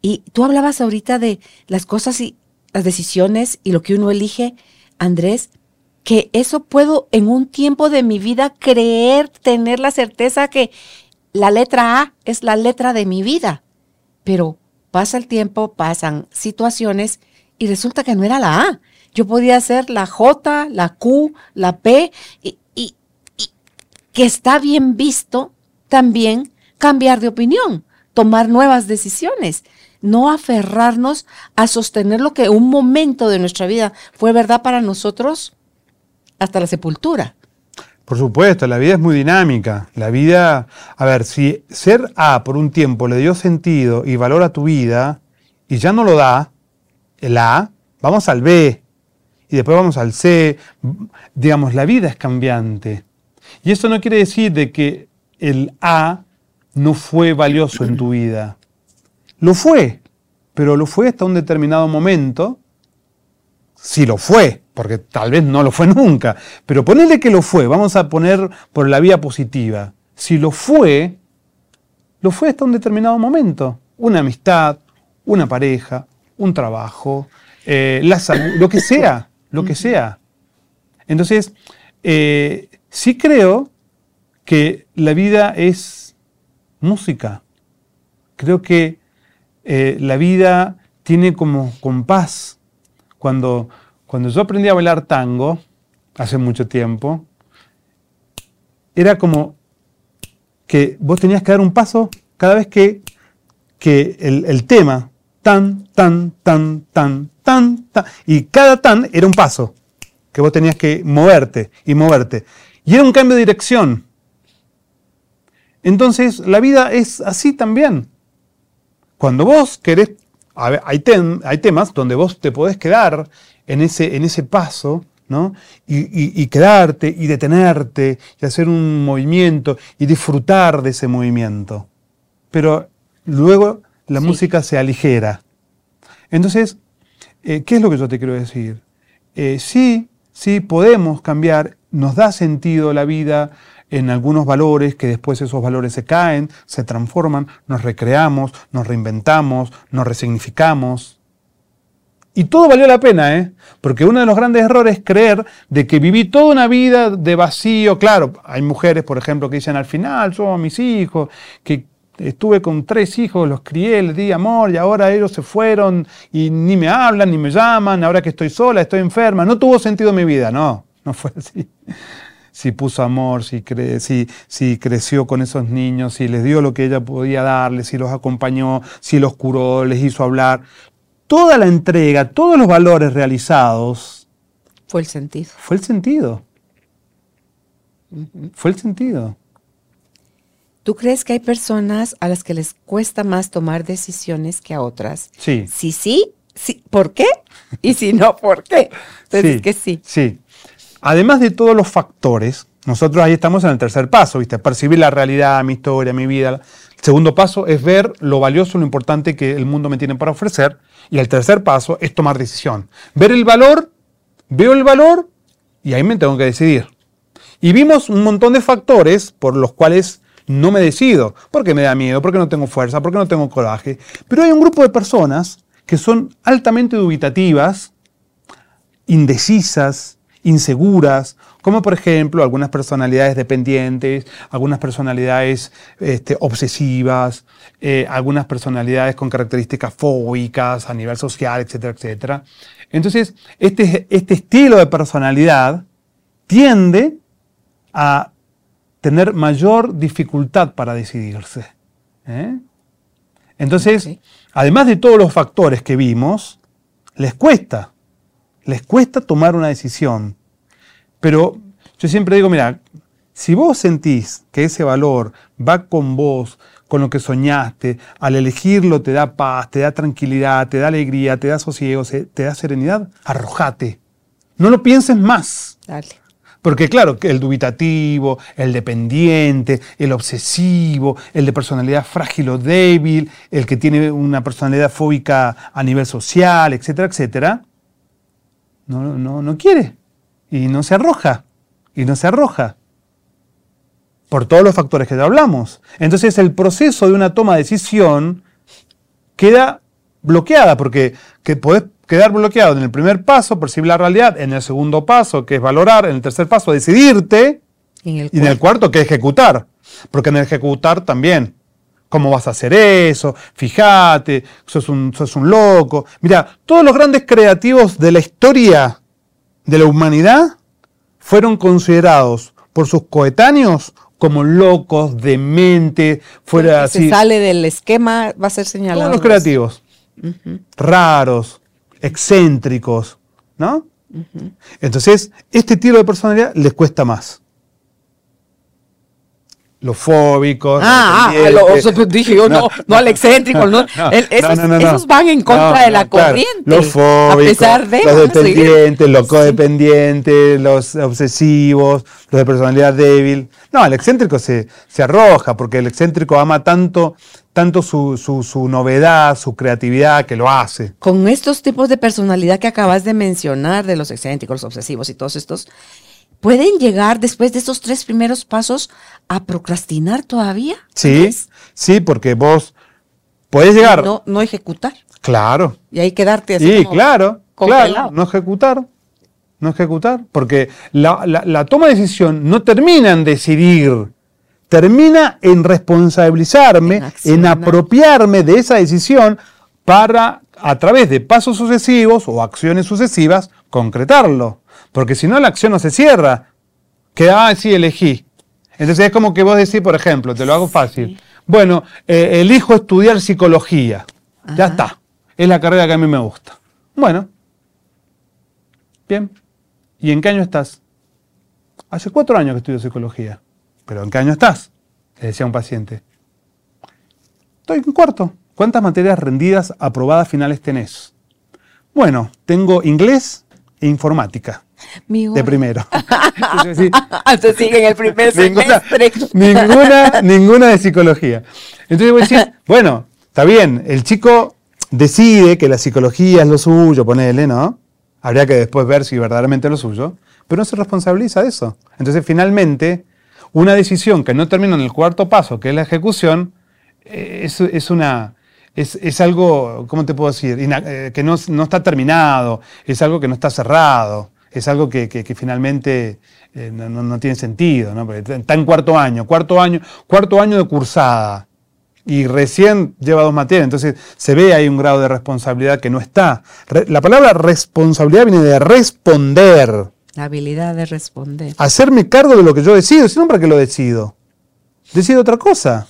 Y tú hablabas ahorita de las cosas y las decisiones y lo que uno elige, Andrés, que eso puedo en un tiempo de mi vida creer, tener la certeza que la letra A es la letra de mi vida. Pero pasa el tiempo, pasan situaciones y resulta que no era la A. Yo podía hacer la J, la Q, la P y, y, y que está bien visto también cambiar de opinión, tomar nuevas decisiones. No aferrarnos a sostener lo que un momento de nuestra vida fue verdad para nosotros hasta la sepultura. Por supuesto, la vida es muy dinámica. La vida, a ver, si ser A por un tiempo le dio sentido y valor a tu vida y ya no lo da, el A, vamos al B y después vamos al C. Digamos, la vida es cambiante. Y eso no quiere decir de que el A no fue valioso en tu vida. Lo fue, pero lo fue hasta un determinado momento, si lo fue, porque tal vez no lo fue nunca, pero ponele que lo fue, vamos a poner por la vía positiva. Si lo fue, lo fue hasta un determinado momento. Una amistad, una pareja, un trabajo, eh, la salud, lo que sea, lo que sea. Entonces, eh, sí creo que la vida es música. Creo que Eh, la vida tiene como compás. Cuando, cuando yo aprendí a bailar tango, hace mucho tiempo, era como que vos tenías que dar un paso cada vez que, que el, el tema, tan, tan, tan, tan, tan, tan, y cada tan era un paso, que vos tenías que moverte y moverte. Y era un cambio de dirección. Entonces, la vida es así también. Cuando vos querés, a ver, hay, tem, hay temas donde vos te podés quedar en ese, en ese paso, ¿no? Y, y, y quedarte y detenerte y hacer un movimiento y disfrutar de ese movimiento. Pero luego la sí. música se aligera. Entonces, eh, ¿qué es lo que yo te quiero decir? Eh, sí, sí podemos cambiar, nos da sentido la vida en algunos valores, que después esos valores se caen, se transforman, nos recreamos, nos reinventamos, nos resignificamos. Y todo valió la pena, ¿eh? Porque uno de los grandes errores es creer de que viví toda una vida de vacío. Claro, hay mujeres, por ejemplo, que dicen al final, yo a mis hijos, que estuve con tres hijos, los crié, les di amor y ahora ellos se fueron y ni me hablan, ni me llaman, ahora que estoy sola, estoy enferma. No tuvo sentido mi vida, no, no fue así. Si puso amor, si, cre si, si creció con esos niños, si les dio lo que ella podía darles, si los acompañó, si los curó, les hizo hablar. Toda la entrega, todos los valores realizados... Fue el sentido. Fue el sentido. Uh-huh. Fue el sentido. ¿Tú crees que hay personas a las que les cuesta más tomar decisiones que a otras? Sí. Sí, sí, sí. ¿Por qué? Y si no, ¿por qué? Entonces sí, es que sí. Sí. Además de todos los factores, nosotros ahí estamos en el tercer paso, ¿viste? Percibir la realidad, mi historia, mi vida. El segundo paso es ver lo valioso, lo importante que el mundo me tiene para ofrecer. Y el tercer paso es tomar decisión. Ver el valor, veo el valor y ahí me tengo que decidir. Y vimos un montón de factores por los cuales no me decido. Porque me da miedo, porque no tengo fuerza, porque no tengo coraje. Pero hay un grupo de personas que son altamente dubitativas, indecisas, inseguras, como por ejemplo algunas personalidades dependientes, algunas personalidades este, obsesivas, eh, algunas personalidades con características fóbicas a nivel social, etcétera, etcétera. Entonces, este, este estilo de personalidad tiende a tener mayor dificultad para decidirse. ¿Eh? Entonces, okay. además de todos los factores que vimos, les cuesta, les cuesta tomar una decisión. Pero yo siempre digo, mira, si vos sentís que ese valor va con vos, con lo que soñaste, al elegirlo te da paz, te da tranquilidad, te da alegría, te da sosiego, te da serenidad, arrojate. No lo pienses más. Dale. Porque claro, el dubitativo, el dependiente, el obsesivo, el de personalidad frágil o débil, el que tiene una personalidad fóbica a nivel social, etcétera, etcétera, no, no, no quiere y no se arroja, y no se arroja. Por todos los factores que ya hablamos. Entonces el proceso de una toma de decisión queda bloqueada, porque que podés quedar bloqueado en el primer paso, percibir la realidad, en el segundo paso, que es valorar, en el tercer paso, decidirte, y en el, y en el cuarto, que es ejecutar. Porque en el ejecutar también, ¿cómo vas a hacer eso? Fíjate, sos un, sos un loco. Mirá, todos los grandes creativos de la historia de la humanidad fueron considerados por sus coetáneos como locos, demente, fuera así. Si sale del esquema, va a ser señalado. Todos los creativos, uh-huh. raros, excéntricos, ¿no? Uh-huh. Entonces, este tipo de personalidad les cuesta más. Los fóbicos. Ah, ah los, dije yo, no, no, no al excéntrico. No, no, el, esos, no, no, no, esos van en contra no, de la corriente. Claro, los fóbicos, a pesar de, los dependientes, los codependientes, sí. los obsesivos, los de personalidad débil. No, el excéntrico se, se arroja porque el excéntrico ama tanto, tanto su, su, su novedad, su creatividad, que lo hace. Con estos tipos de personalidad que acabas de mencionar, de los excéntricos, los obsesivos y todos estos, ¿pueden llegar después de estos tres primeros pasos a procrastinar todavía? Sí, sí, porque vos podés llegar... No, no ejecutar. Claro. Y ahí quedarte así. Sí, como claro, congelado. Claro, no ejecutar, no ejecutar. Porque la, la, la toma de decisión no termina en decidir, termina en responsabilizarme, en, en apropiarme de esa decisión para, a través de pasos sucesivos o acciones sucesivas, concretarlo. Porque si no, la acción no se cierra. Queda, ah, sí, elegí. Entonces es como que vos decís, por ejemplo, te lo hago fácil. Sí. Bueno, eh, elijo estudiar psicología. Ajá. Ya está. Es la carrera que a mí me gusta. Bueno. Bien. ¿Y en qué año estás? Hace cuatro años que estudio psicología. ¿Pero en qué año estás? Le decía un paciente. Estoy en cuarto. ¿Cuántas materias rendidas, aprobadas, finales tenés? Bueno, tengo inglés e informática. Amigo. De primero. Entonces, entonces siguen el primer semestre. Ninguna, ninguna, ninguna de psicología. Entonces voy a decir, bueno, está bien, el chico decide que la psicología es lo suyo, ponele, ¿no? Habría que después ver si verdaderamente es lo suyo, pero no se responsabiliza de eso. Entonces finalmente, una decisión que no termina en el cuarto paso, que es la ejecución, es, es una... Es, es algo, ¿cómo te puedo decir? Ina, eh, que no, no está terminado, es algo que no está cerrado, es algo que, que, que finalmente eh, no, no tiene sentido, ¿no? Porque está en cuarto año, cuarto año, cuarto año de cursada y recién lleva dos materias, entonces se ve ahí un grado de responsabilidad que no está. Re, la palabra responsabilidad viene de responder. La habilidad de responder. Hacerme cargo de lo que yo decido, sino para qué lo decido. Decido otra cosa.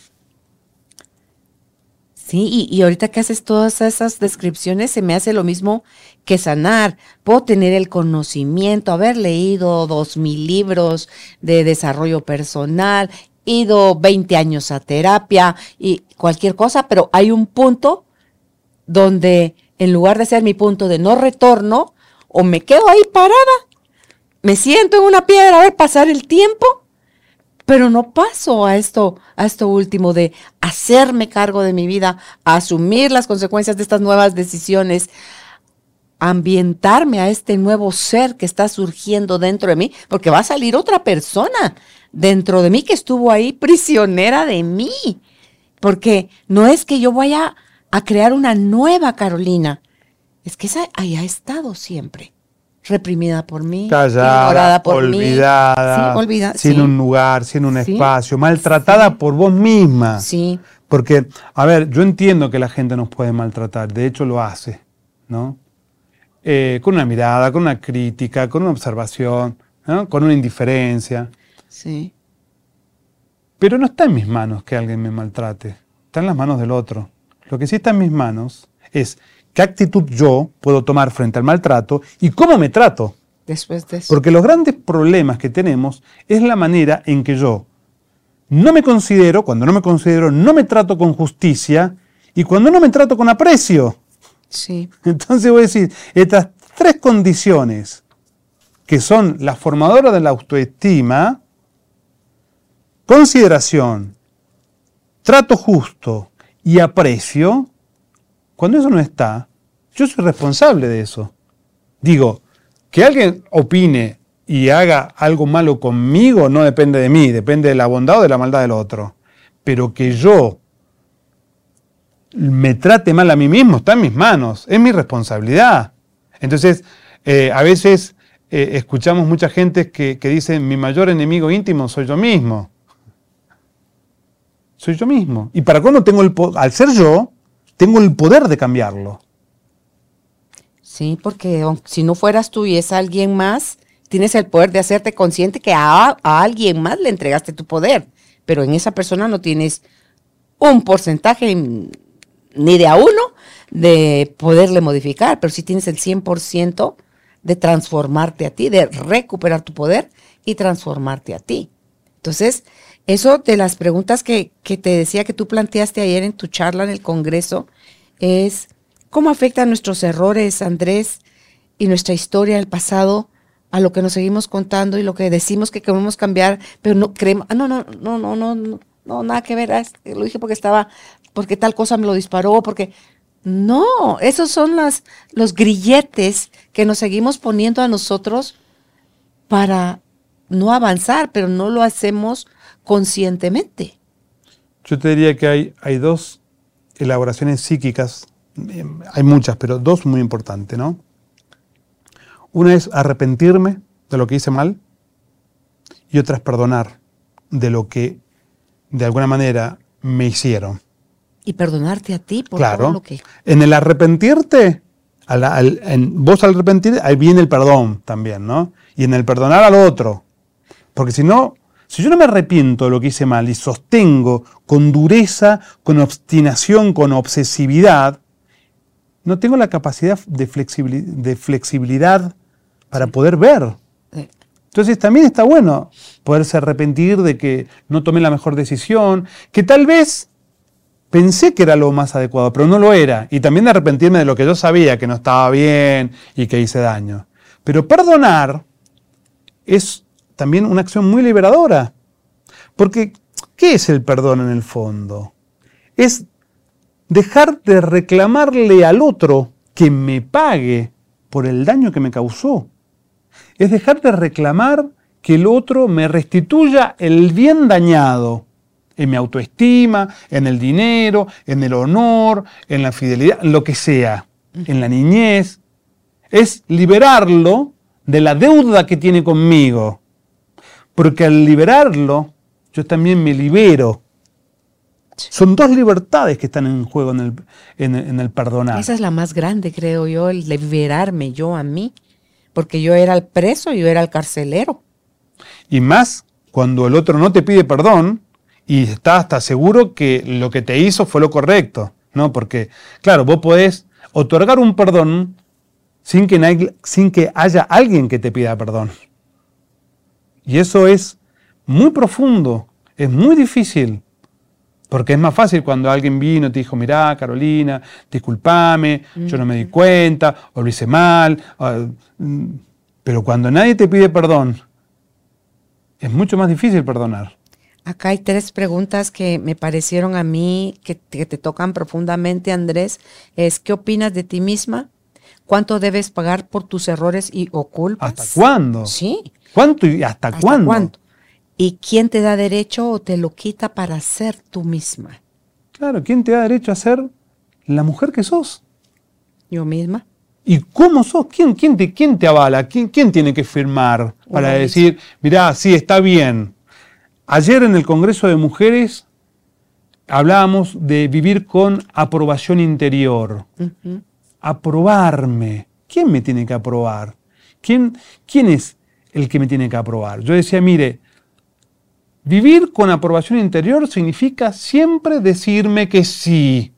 Sí, y, y ahorita que haces todas esas descripciones se me hace lo mismo que sanar. Puedo tener el conocimiento, haber leído dos mil libros de desarrollo personal, ido veinte años a terapia y cualquier cosa, pero hay un punto donde en lugar de ser mi punto de no retorno, o me quedo ahí parada, me siento en una piedra a ver pasar el tiempo, pero no paso a esto, a esto último de hacerme cargo de mi vida, asumir las consecuencias de estas nuevas decisiones, ambientarme a este nuevo ser que está surgiendo dentro de mí, porque va a salir otra persona dentro de mí que estuvo ahí prisionera de mí. Porque no es que yo vaya a crear una nueva Carolina, es que esa ahí ha estado siempre. Reprimida por mí, callada, ignorada por olvidada, mí, sí, olvida, sin sí. un lugar, sin un sí. espacio, maltratada sí. por vos misma. Sí. Porque, a ver, yo entiendo que la gente nos puede maltratar, de hecho lo hace, ¿no? Eh, con una mirada, con una crítica, con una observación, ¿no? Con una indiferencia. Sí. Pero no está en mis manos que alguien me maltrate. Está en las manos del otro. Lo que sí está en mis manos es qué actitud yo puedo tomar frente al maltrato y cómo me trato. Después de eso. Porque los grandes problemas que tenemos es la manera en que yo no me considero, cuando no me considero, no me trato con justicia y cuando no me trato con aprecio. Sí. Entonces voy a decir, estas tres condiciones que son las formadoras de la autoestima, consideración, trato justo y aprecio, cuando eso no está, yo soy responsable de eso. Digo, que alguien opine y haga algo malo conmigo no depende de mí, depende de la bondad o de la maldad del otro. Pero que yo me trate mal a mí mismo está en mis manos, es mi responsabilidad. Entonces, eh, a veces eh, escuchamos mucha gente que, que dice, mi mayor enemigo íntimo soy yo mismo. Soy yo mismo. Y para cómo tengo el po- al ser yo, tengo el poder de cambiarlo. Sí, porque si no fueras tú y es alguien más, tienes el poder de hacerte consciente que a, a alguien más le entregaste tu poder, pero en esa persona no tienes un porcentaje ni de a uno de poderle modificar, pero sí tienes el cien por ciento de transformarte a ti, de recuperar tu poder y transformarte a ti. Entonces, eso de las preguntas que, que te decía que tú planteaste ayer en tu charla en el Congreso es, ¿cómo afectan nuestros errores, Andrés, y nuestra historia del pasado a lo que nos seguimos contando y lo que decimos que queremos cambiar, pero no creemos, ah, no, no, no, no, no, no, no, nada que ver, lo dije porque estaba, porque tal cosa me lo disparó, porque, no, esos son las, los grilletes que nos seguimos poniendo a nosotros para no avanzar, pero no lo hacemos conscientemente. Yo te diría que hay, hay dos elaboraciones psíquicas, hay muchas, pero dos muy importantes, ¿no? Una es arrepentirme de lo que hice mal y otra es perdonar de lo que de alguna manera me hicieron. Y perdonarte a ti por claro, todo lo que... En el arrepentirte, al, al, en, vos al arrepentir, ahí viene el perdón también, ¿no? Y en el perdonar al otro. Porque si no, si yo no me arrepiento de lo que hice mal y sostengo con dureza, con obstinación, con obsesividad, no tengo la capacidad de, flexibil- de flexibilidad para poder ver. Entonces también está bueno poderse arrepentir de que no tomé la mejor decisión, que tal vez pensé que era lo más adecuado, pero no lo era. Y también de arrepentirme de lo que yo sabía, que no estaba bien y que hice daño. Pero perdonar es también una acción muy liberadora. Porque, ¿qué es el perdón en el fondo? Es dejar de reclamarle al otro que me pague por el daño que me causó. Es dejar de reclamar que el otro me restituya el bien dañado en mi autoestima, en el dinero, en el honor, en la fidelidad, lo que sea, en la niñez. Es liberarlo de la deuda que tiene conmigo. Porque al liberarlo, yo también me libero. Son dos libertades que están en juego en el, en, en el perdonar. Esa es la más grande, creo yo, el liberarme yo a mí, porque yo era el preso, yo era el carcelero. Y más cuando el otro no te pide perdón y está hasta seguro que lo que te hizo fue lo correcto, ¿no? Porque, claro, vos podés otorgar un perdón sin que, nadie, sin que haya alguien que te pida perdón. Y eso es muy profundo, es muy difícil. Porque es más fácil cuando alguien vino y te dijo, mirá, Carolina, discúlpame, mm. yo no me di cuenta, o lo hice mal. O... Pero cuando nadie te pide perdón, es mucho más difícil perdonar. Acá hay tres preguntas que me parecieron a mí, que te, que te tocan profundamente, Andrés. Es, ¿qué opinas de ti misma? ¿Cuánto debes pagar por tus errores y o culpas? ¿Hasta cuándo? Sí. ¿Cuánto y hasta, ¿Hasta cuándo? cuánto? ¿Y quién te da derecho o te lo quita para ser tú misma? Claro, ¿quién te da derecho a ser la mujer que sos? Yo misma. ¿Y cómo sos? ¿Quién, quién, te, quién te avala? ¿Quién, quién tiene que firmar para Una decir, vez. mirá, sí, está bien? Ayer en el Congreso de Mujeres hablábamos de vivir con aprobación interior. Uh-huh. Aprobarme. ¿Quién me tiene que aprobar? ¿Quién, quién es el que me tiene que aprobar. Yo decía, mire, vivir con aprobación interior significa siempre decirme que sí.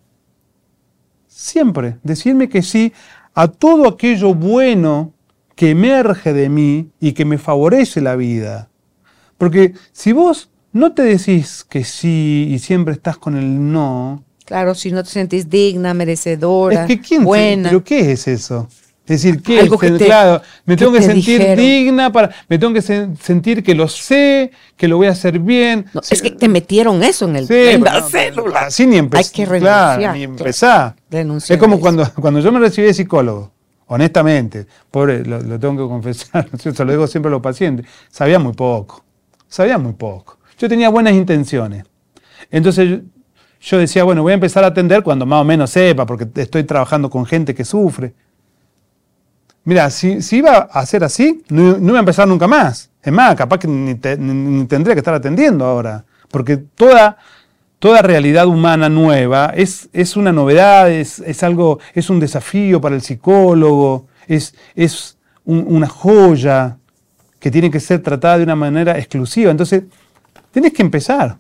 Siempre decirme que sí a todo aquello bueno que emerge de mí y que me favorece la vida. Porque si vos no te decís que sí y siempre estás con el no... Claro, si no te sentís digna, merecedora, es que, ¿quién buena. ¿Pero qué es eso? Es decir, ¿qué algo es? Que te, claro, me que tengo que te sentir dijeron. digna, para, me tengo que sen, sentir que lo sé, que lo voy a hacer bien. No, sí, es que te metieron eso en, el, sí, en la no, célula. Así ni empezar. Hay que renunciar. Claro, ni empezar. Es como cuando, cuando yo me recibí de psicólogo, honestamente, pobre, lo, lo tengo que confesar, se lo digo siempre a los pacientes, sabía muy poco, sabía muy poco. Yo tenía buenas intenciones. Entonces yo decía, bueno, voy a empezar a atender cuando más o menos sepa, porque estoy trabajando con gente que sufre. Mira, si, si iba a hacer así, no, no iba a empezar nunca más. Es más, capaz que ni, te, ni, ni tendría que estar atendiendo ahora. Porque toda, toda realidad humana nueva es, es una novedad, es, es, algo, es un desafío para el psicólogo, es, es un, una joya que tiene que ser tratada de una manera exclusiva. Entonces, tenés que empezar.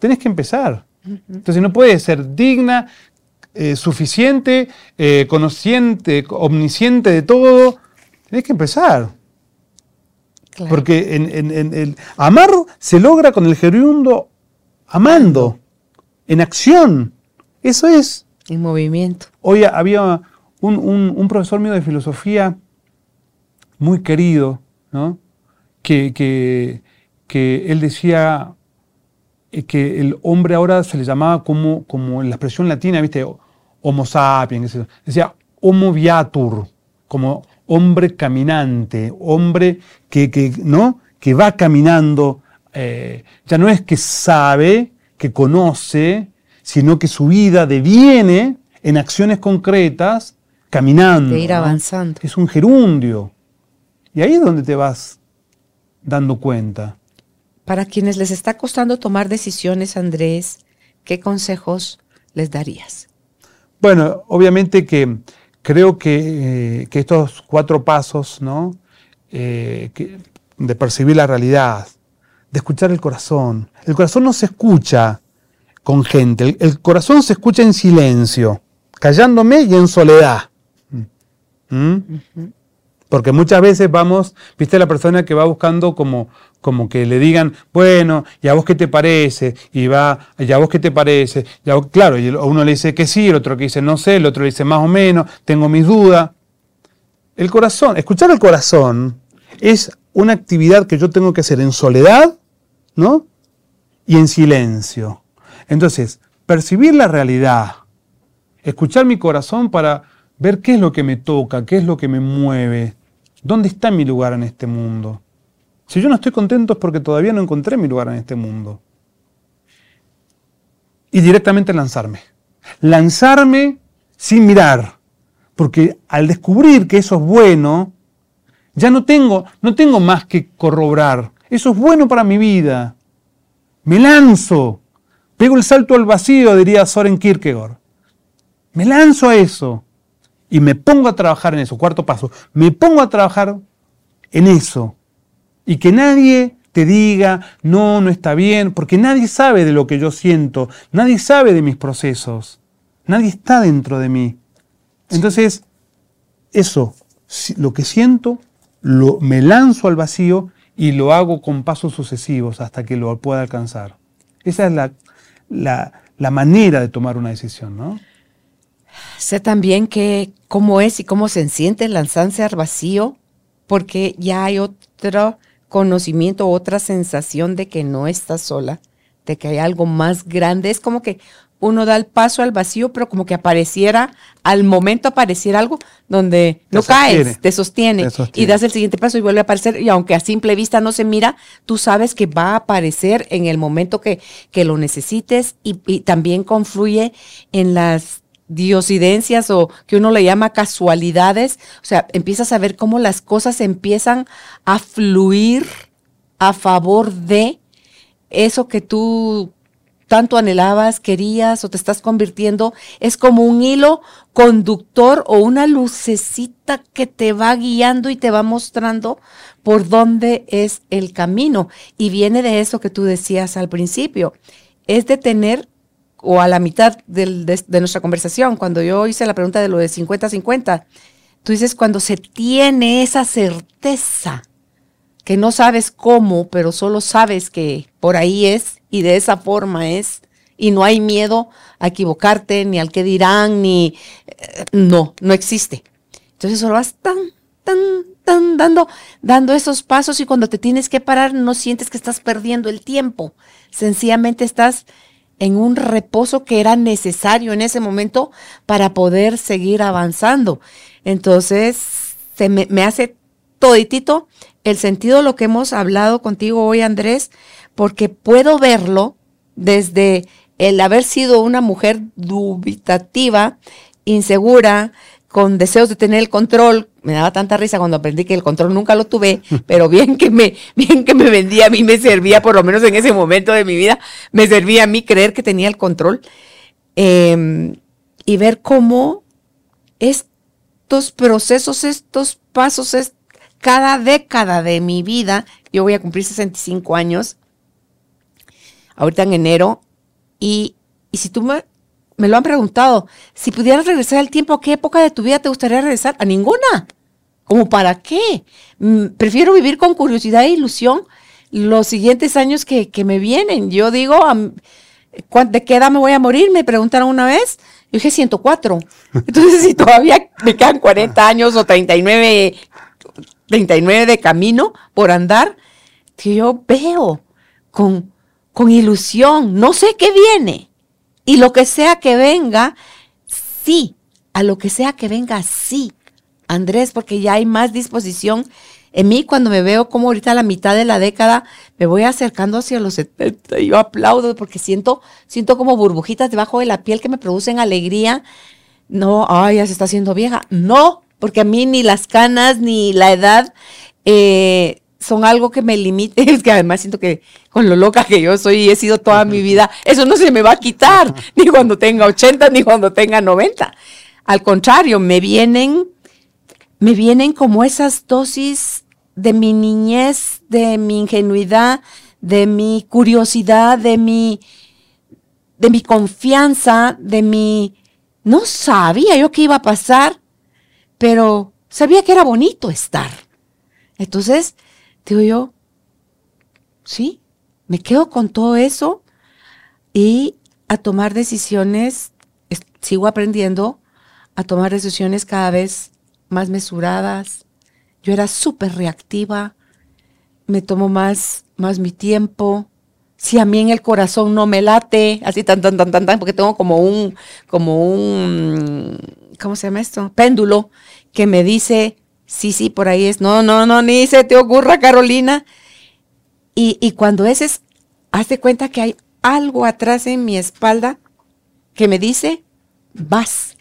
Tenés que empezar. Entonces, no puedes ser digna... Eh, suficiente, eh, consciente, omnisciente de todo, tenés que empezar. Claro. Porque en, en, en el amar se logra con el gerundo amando, en acción. Eso es. En movimiento. Hoy había un, un, un profesor mío de filosofía muy querido, ¿no? Que, que, que él decía que el hombre ahora se le llamaba como, como en la expresión latina, ¿viste? Homo sapiens, decía homo viatur, como hombre caminante, hombre que, que, ¿no? que va caminando, eh, ya no es que sabe, que conoce, sino que su vida deviene en acciones concretas, caminando. De ir avanzando. ¿No? Es un gerundio. Y ahí es donde te vas dando cuenta. Para quienes les está costando tomar decisiones, Andrés, ¿qué consejos les darías? Bueno, obviamente que creo que, eh, que estos cuatro pasos, ¿no? Eh, que, de percibir la realidad, de escuchar el corazón. El corazón no se escucha con gente, el, el corazón se escucha en silencio, callándome y en soledad. ¿Mm? Uh-huh. Porque muchas veces vamos, viste, la persona que va buscando como, como que le digan, bueno, ¿y a vos qué te parece? Y va, ¿y a vos qué te parece? Y a vos, claro, y uno le dice que sí, el otro que dice no sé, el otro le dice más o menos, tengo mis dudas. El corazón, escuchar el corazón es una actividad que yo tengo que hacer en soledad, ¿no? Y en silencio. Entonces, percibir la realidad, escuchar mi corazón para ver qué es lo que me toca, qué es lo que me mueve. ¿Dónde está mi lugar en este mundo? Si yo no estoy contento es porque todavía no encontré mi lugar en este mundo. Y directamente lanzarme. Lanzarme sin mirar. Porque al descubrir que eso es bueno, ya no tengo, no tengo más que corroborar. Eso es bueno para mi vida. Me lanzo. Pego el salto al vacío, diría Søren Kierkegaard. Me lanzo a eso. Y me pongo a trabajar en eso. Cuarto paso. Me pongo a trabajar en eso. Y que nadie te diga, no, no está bien, porque nadie sabe de lo que yo siento, nadie sabe de mis procesos, nadie está dentro de mí. Entonces, eso, lo que siento, lo, me lanzo al vacío y lo hago con pasos sucesivos hasta que lo pueda alcanzar. Esa es la, la, la manera de tomar una decisión, ¿no? Sé también que cómo es y cómo se siente lanzarse al vacío, porque ya hay otro conocimiento, otra sensación de que no estás sola, de que hay algo más grande. Es como que uno da el paso al vacío, pero como que apareciera, al momento apareciera algo donde no caes, te sostiene, te sostiene y das el siguiente paso y vuelve a aparecer. Y aunque a simple vista no se mira, tú sabes que va a aparecer en el momento que, que lo necesites y, y también confluye en las diosidencias o que uno le llama casualidades, o sea, empiezas a ver cómo las cosas empiezan a fluir a favor de eso que tú tanto anhelabas, querías o te estás convirtiendo, es como un hilo conductor o una lucecita que te va guiando y te va mostrando por dónde es el camino. Y viene de eso que tú decías al principio, es de tener, o a la mitad del, de, de nuestra conversación, cuando yo hice la pregunta de lo de cincuenta cincuenta, tú dices, cuando se tiene esa certeza, que no sabes cómo, pero solo sabes que por ahí es, y de esa forma es, y no hay miedo a equivocarte, ni al qué dirán, ni... Eh, no, no existe. Entonces solo vas tan, tan, tan, dando, dando esos pasos, y cuando te tienes que parar no sientes que estás perdiendo el tiempo. Sencillamente estás en un reposo que era necesario en ese momento para poder seguir avanzando. Entonces se me, me hace toditito el sentido de lo que hemos hablado contigo hoy, Andrés, porque puedo verlo desde el haber sido una mujer dubitativa, insegura, con deseos de tener el control. Me daba tanta risa cuando aprendí que el control nunca lo tuve, pero bien que me, bien que me vendía a mí, me servía, por lo menos en ese momento de mi vida, me servía a mí creer que tenía el control. Eh, y ver cómo estos procesos, estos pasos, es, cada década de mi vida, yo voy a cumplir sesenta y cinco años, ahorita en enero, y, y si tú me... Me lo han preguntado, si pudieras regresar al tiempo, ¿a qué época de tu vida te gustaría regresar? A ninguna. ¿Cómo para qué? Prefiero vivir con curiosidad e ilusión los siguientes años que, que me vienen. Yo digo, ¿de qué edad me voy a morir? Me preguntaron una vez, yo dije ciento cuatro. Entonces, si todavía me quedan cuarenta años o treinta y nueve de camino por andar, que yo veo con, con ilusión, no sé qué viene. Y lo que sea que venga, sí, a lo que sea que venga, sí, Andrés, porque ya hay más disposición en mí cuando me veo como ahorita a la mitad de la década, me voy acercando hacia los setenta, yo aplaudo porque siento, siento como burbujitas debajo de la piel que me producen alegría. No, ay, ya se está haciendo vieja. No, porque a mí ni las canas ni la edad eh, son algo que me limite, es que además siento que con lo loca que yo soy y he sido toda mi vida, eso no se me va a quitar, ni cuando tenga ochenta, ni cuando tenga noventa. Al contrario, me vienen, me vienen como esas dosis de mi niñez, de mi ingenuidad, de mi curiosidad, de mi, de mi confianza, de mi... No sabía yo qué iba a pasar, pero sabía que era bonito estar. Entonces, digo yo, sí, me quedo con todo eso y a tomar decisiones, es, sigo aprendiendo a tomar decisiones cada vez más mesuradas. Yo era súper reactiva, me tomo más, más mi tiempo. Si a mí en el corazón no me late, así tan, tan, tan, tan, tan, porque tengo como un, como un, ¿cómo se llama esto? Péndulo que me dice... Sí, sí, por ahí es. No, no, no, ni se te ocurra, Carolina. Y, y cuando ese es, hazte cuenta que hay algo atrás en mi espalda que me dice, vas,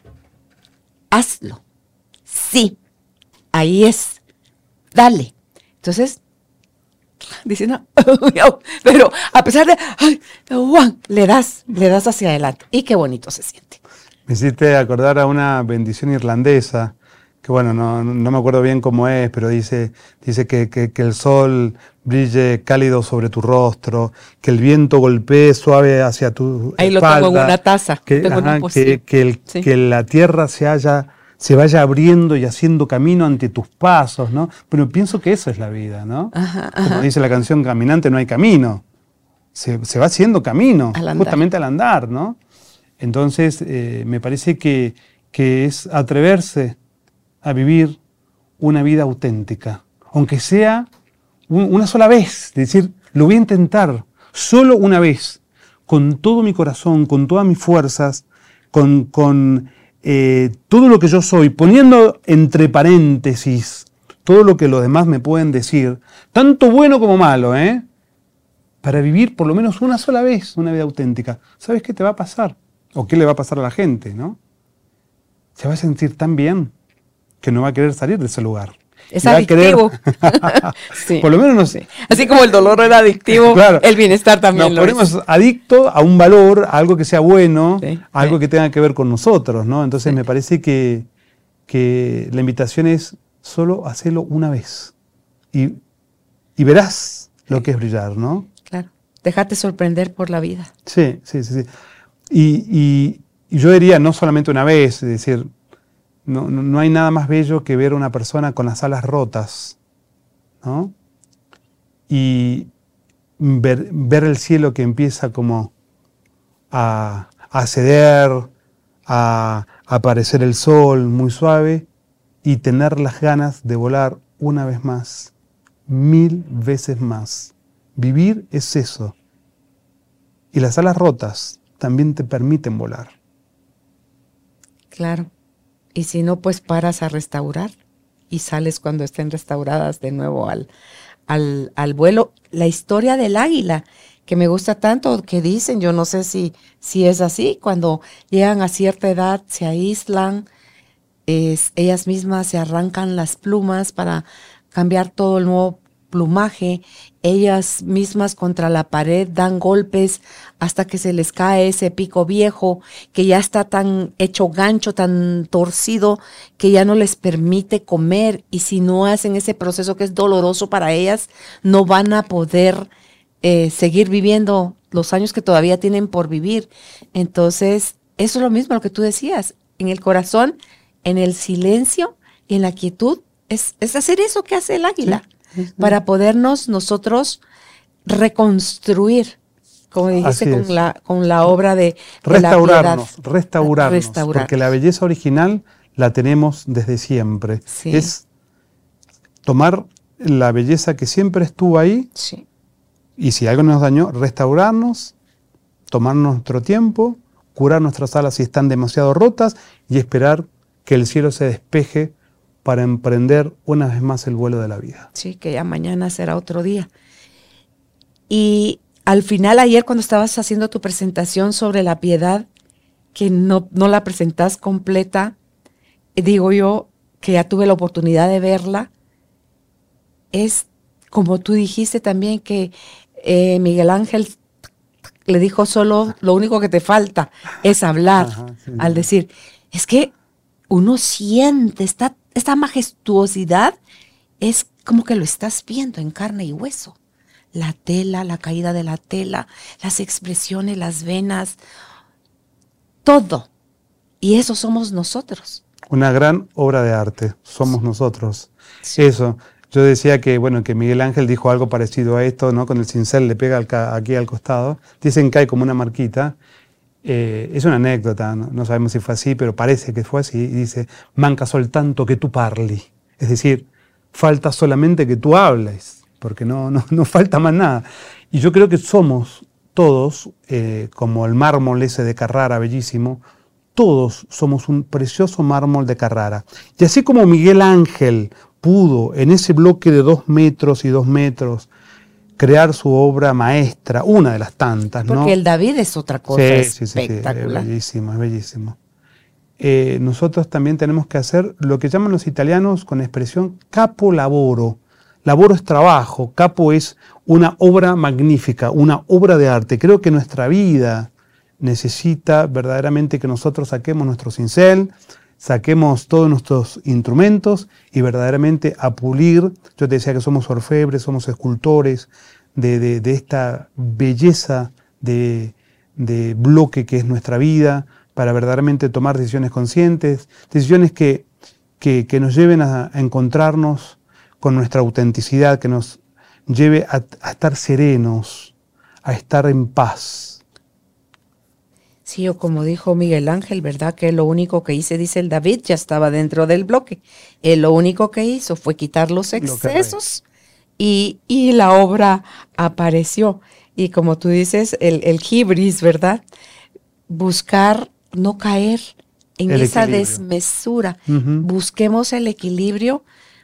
hazlo. Sí, ahí es, dale. Entonces, diciendo, pero a pesar de, ay, le das, le das hacia adelante. Y qué bonito se siente. Me hiciste acordar a una bendición irlandesa, que bueno, no, no me acuerdo bien cómo es, pero dice, dice que, que, que el sol brille cálido sobre tu rostro, que el viento golpee suave hacia tu Ahí espalda. Ahí lo tengo en una taza. Que, tengo ajá, un que, que, el, sí. que la tierra se, haya, se vaya abriendo y haciendo camino ante tus pasos, ¿no? Pero pienso que eso es la vida, ¿no? Ajá, ajá. Como dice la canción Caminante, no hay camino. Se, se va haciendo camino, al justamente al andar, ¿no? Entonces, eh, me parece que, que es atreverse a vivir una vida auténtica, aunque sea un, una sola vez, es decir, lo voy a intentar, solo una vez, con todo mi corazón, con todas mis fuerzas, con, con eh, todo lo que yo soy, poniendo entre paréntesis todo lo que los demás me pueden decir, tanto bueno como malo, ¿eh? Para vivir por lo menos una sola vez una vida auténtica. ¿Sabes qué te va a pasar? ¿O qué le va a pasar a la gente, no? Se va a sentir tan bien que no va a querer salir de ese lugar. Es adictivo. Sí. Por lo menos no sé. Así como el dolor era adictivo, claro. El bienestar también no, lo es. Nos ponemos adicto a un valor, a algo que sea bueno, sí, a algo sí. que tenga que ver con nosotros, ¿no? Entonces sí. me parece que, que la invitación es solo hacerlo una vez y, y verás sí. lo que es brillar, ¿no? Claro. Dejarte sorprender por la vida. Sí, sí, sí. sí. Y, y, y yo diría no solamente una vez, es decir... No, no, no hay nada más bello que ver a una persona con las alas rotas, ¿no? Y ver, ver el cielo que empieza como a, a ceder, a, a aparecer el sol muy suave y tener las ganas de volar una vez más, mil veces más. Vivir es eso. Y las alas rotas también te permiten volar. Claro. Y si no, pues paras a restaurar y sales cuando estén restauradas de nuevo al, al, al vuelo. La historia del águila, que me gusta tanto, que dicen, yo no sé si, si es así, cuando llegan a cierta edad, se aíslan, es, ellas mismas se arrancan las plumas para cambiar todo el nuevo plumaje, ellas mismas contra la pared dan golpes hasta que se les cae ese pico viejo que ya está tan hecho gancho, tan torcido, que ya no les permite comer, y si no hacen ese proceso que es doloroso para ellas, no van a poder eh, seguir viviendo los años que todavía tienen por vivir. Entonces, eso es lo mismo lo que tú decías, en el corazón, en el silencio y en la quietud, es, es hacer eso que hace el águila. Sí. Para podernos nosotros reconstruir, como dijiste, con la, con la obra de, de restaurarnos, la restaurarnos, restaurarnos, porque la belleza original la tenemos desde siempre. Sí. Es tomar la belleza que siempre estuvo ahí, sí. y si algo nos dañó, restaurarnos, tomar nuestro tiempo, curar nuestras alas si están demasiado rotas y esperar que el cielo se despeje para emprender una vez más el vuelo de la vida. Sí, que ya mañana será otro día. Y al final, ayer cuando estabas haciendo tu presentación sobre la piedad, que no, no la presentás completa, digo yo que ya tuve la oportunidad de verla, es como tú dijiste también que eh, Miguel Ángel le dijo solo, lo único que te falta es hablar. Ajá, sí, al decir, es que uno siente, está esta majestuosidad es como que lo estás viendo en carne y hueso. La tela, la caída de la tela, las expresiones, las venas, todo. Y eso somos nosotros. Una gran obra de arte, somos sí. nosotros. Sí. Eso, yo decía que, bueno, que Miguel Ángel dijo algo parecido a esto, ¿no? Con el cincel le pega al ca- aquí al costado, dicen que hay como una marquita. Eh, es una anécdota, ¿no? No sabemos si fue así, pero parece que fue así, y dice, manca sol tanto que tú parli, es decir, falta solamente que tú hables, porque no, no, no falta más nada. Y yo creo que somos todos, eh, como el mármol ese de Carrara, bellísimo, todos somos un precioso mármol de Carrara. Y así como Miguel Ángel pudo, en ese bloque de dos metros y dos metros, crear su obra maestra, una de las tantas, ¿no? Porque el David es otra cosa, sí, sí, sí, espectacular. Sí, es bellísimo, es bellísimo. Eh, nosotros también tenemos que hacer lo que llaman los italianos con expresión capo lavoro. Laboro es trabajo, capo es una obra magnífica, una obra de arte. Creo que nuestra vida necesita verdaderamente que nosotros saquemos nuestro cincel, saquemos todos nuestros instrumentos y verdaderamente a pulir. Yo te decía que somos orfebres, somos escultores de, de, de esta belleza de, de bloque que es nuestra vida, para verdaderamente tomar decisiones conscientes, decisiones que, que, que nos lleven a, a encontrarnos con nuestra autenticidad, que nos lleve a, a estar serenos, a estar en paz. Sí, o como dijo Miguel Ángel, ¿verdad? Que lo único que hice, dice el David, ya estaba dentro del bloque. Él lo único que hizo fue quitar los excesos y, y la obra apareció. Y como tú dices, el, el hibris, ¿verdad? Buscar no caer en el esa equilibrio. Desmesura. Uh-huh. Busquemos el equilibrio,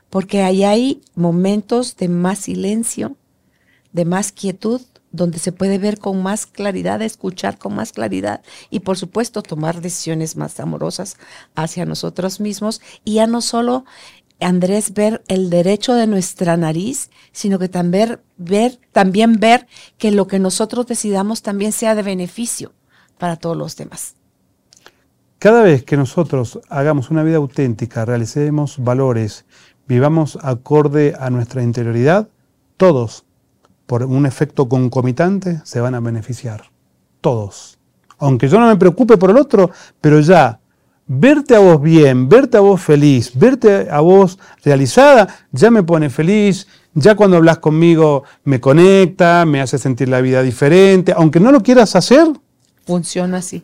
porque ahí hay momentos de más silencio, de más quietud, donde se puede ver con más claridad, escuchar con más claridad y, por supuesto, tomar decisiones más amorosas hacia nosotros mismos y ya no solo Andrés, ver el derecho de nuestra nariz, sino que también ver, también ver que lo que nosotros decidamos también sea de beneficio para todos los demás. Cada vez que nosotros hagamos una vida auténtica, realicemos valores, vivamos acorde a nuestra interioridad, todos, por un efecto concomitante, se van a beneficiar. Todos. Aunque yo no me preocupe por el otro, pero ya verte a vos bien, verte a vos feliz, verte a vos realizada, ya me pone feliz, ya cuando hablas conmigo me conecta, me hace sentir la vida diferente, aunque no lo quieras hacer. Funciona así.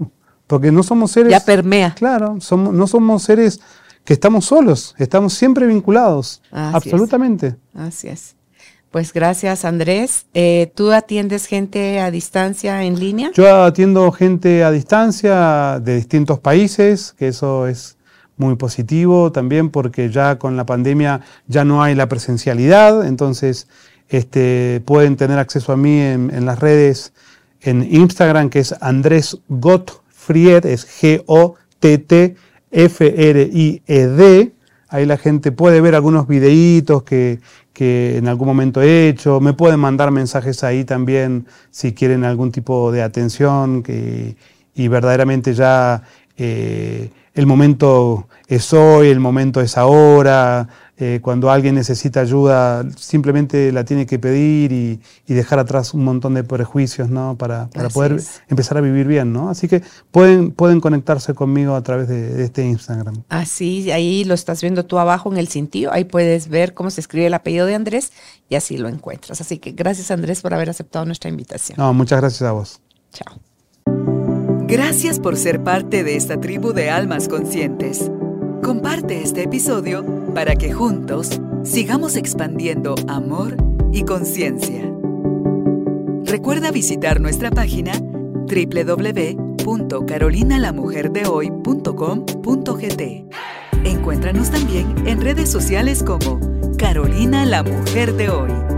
Porque no somos seres... Ya permea. Claro, somos, no somos seres que estamos solos, estamos siempre vinculados, así absolutamente. Es. Así es. Pues gracias, Andrés. Eh, ¿Tú atiendes gente a distancia en línea? Yo atiendo gente a distancia de distintos países, que eso es muy positivo también porque ya con la pandemia ya no hay la presencialidad, entonces este, pueden tener acceso a mí en, en las redes, en Instagram, que es Andrés Gottfried, es G O T T F R I E D. Ahí la gente puede ver algunos videitos que... que en algún momento he hecho, me pueden mandar mensajes ahí también si quieren algún tipo de atención que, y verdaderamente ya eh, el momento es hoy, el momento es ahora, eh, cuando alguien necesita ayuda simplemente la tiene que pedir y, y dejar atrás un montón de prejuicios, ¿no? para, para poder empezar a vivir bien, ¿no? Así que pueden, pueden conectarse conmigo a través de, de este Instagram. Así, ahí lo estás viendo tú abajo en el cintillo, ahí puedes ver cómo se escribe el apellido de Andrés y así lo encuentras. Así que gracias, Andrés, por haber aceptado nuestra invitación. No, muchas gracias a vos. Chao. Gracias por ser parte de esta tribu de almas conscientes. Comparte este episodio para que juntos sigamos expandiendo amor y conciencia. Recuerda visitar nuestra página doble u doble u doble u punto carolina la mujer de hoy punto com punto g t. Encuéntranos también en redes sociales como Carolina La Mujer de Hoy.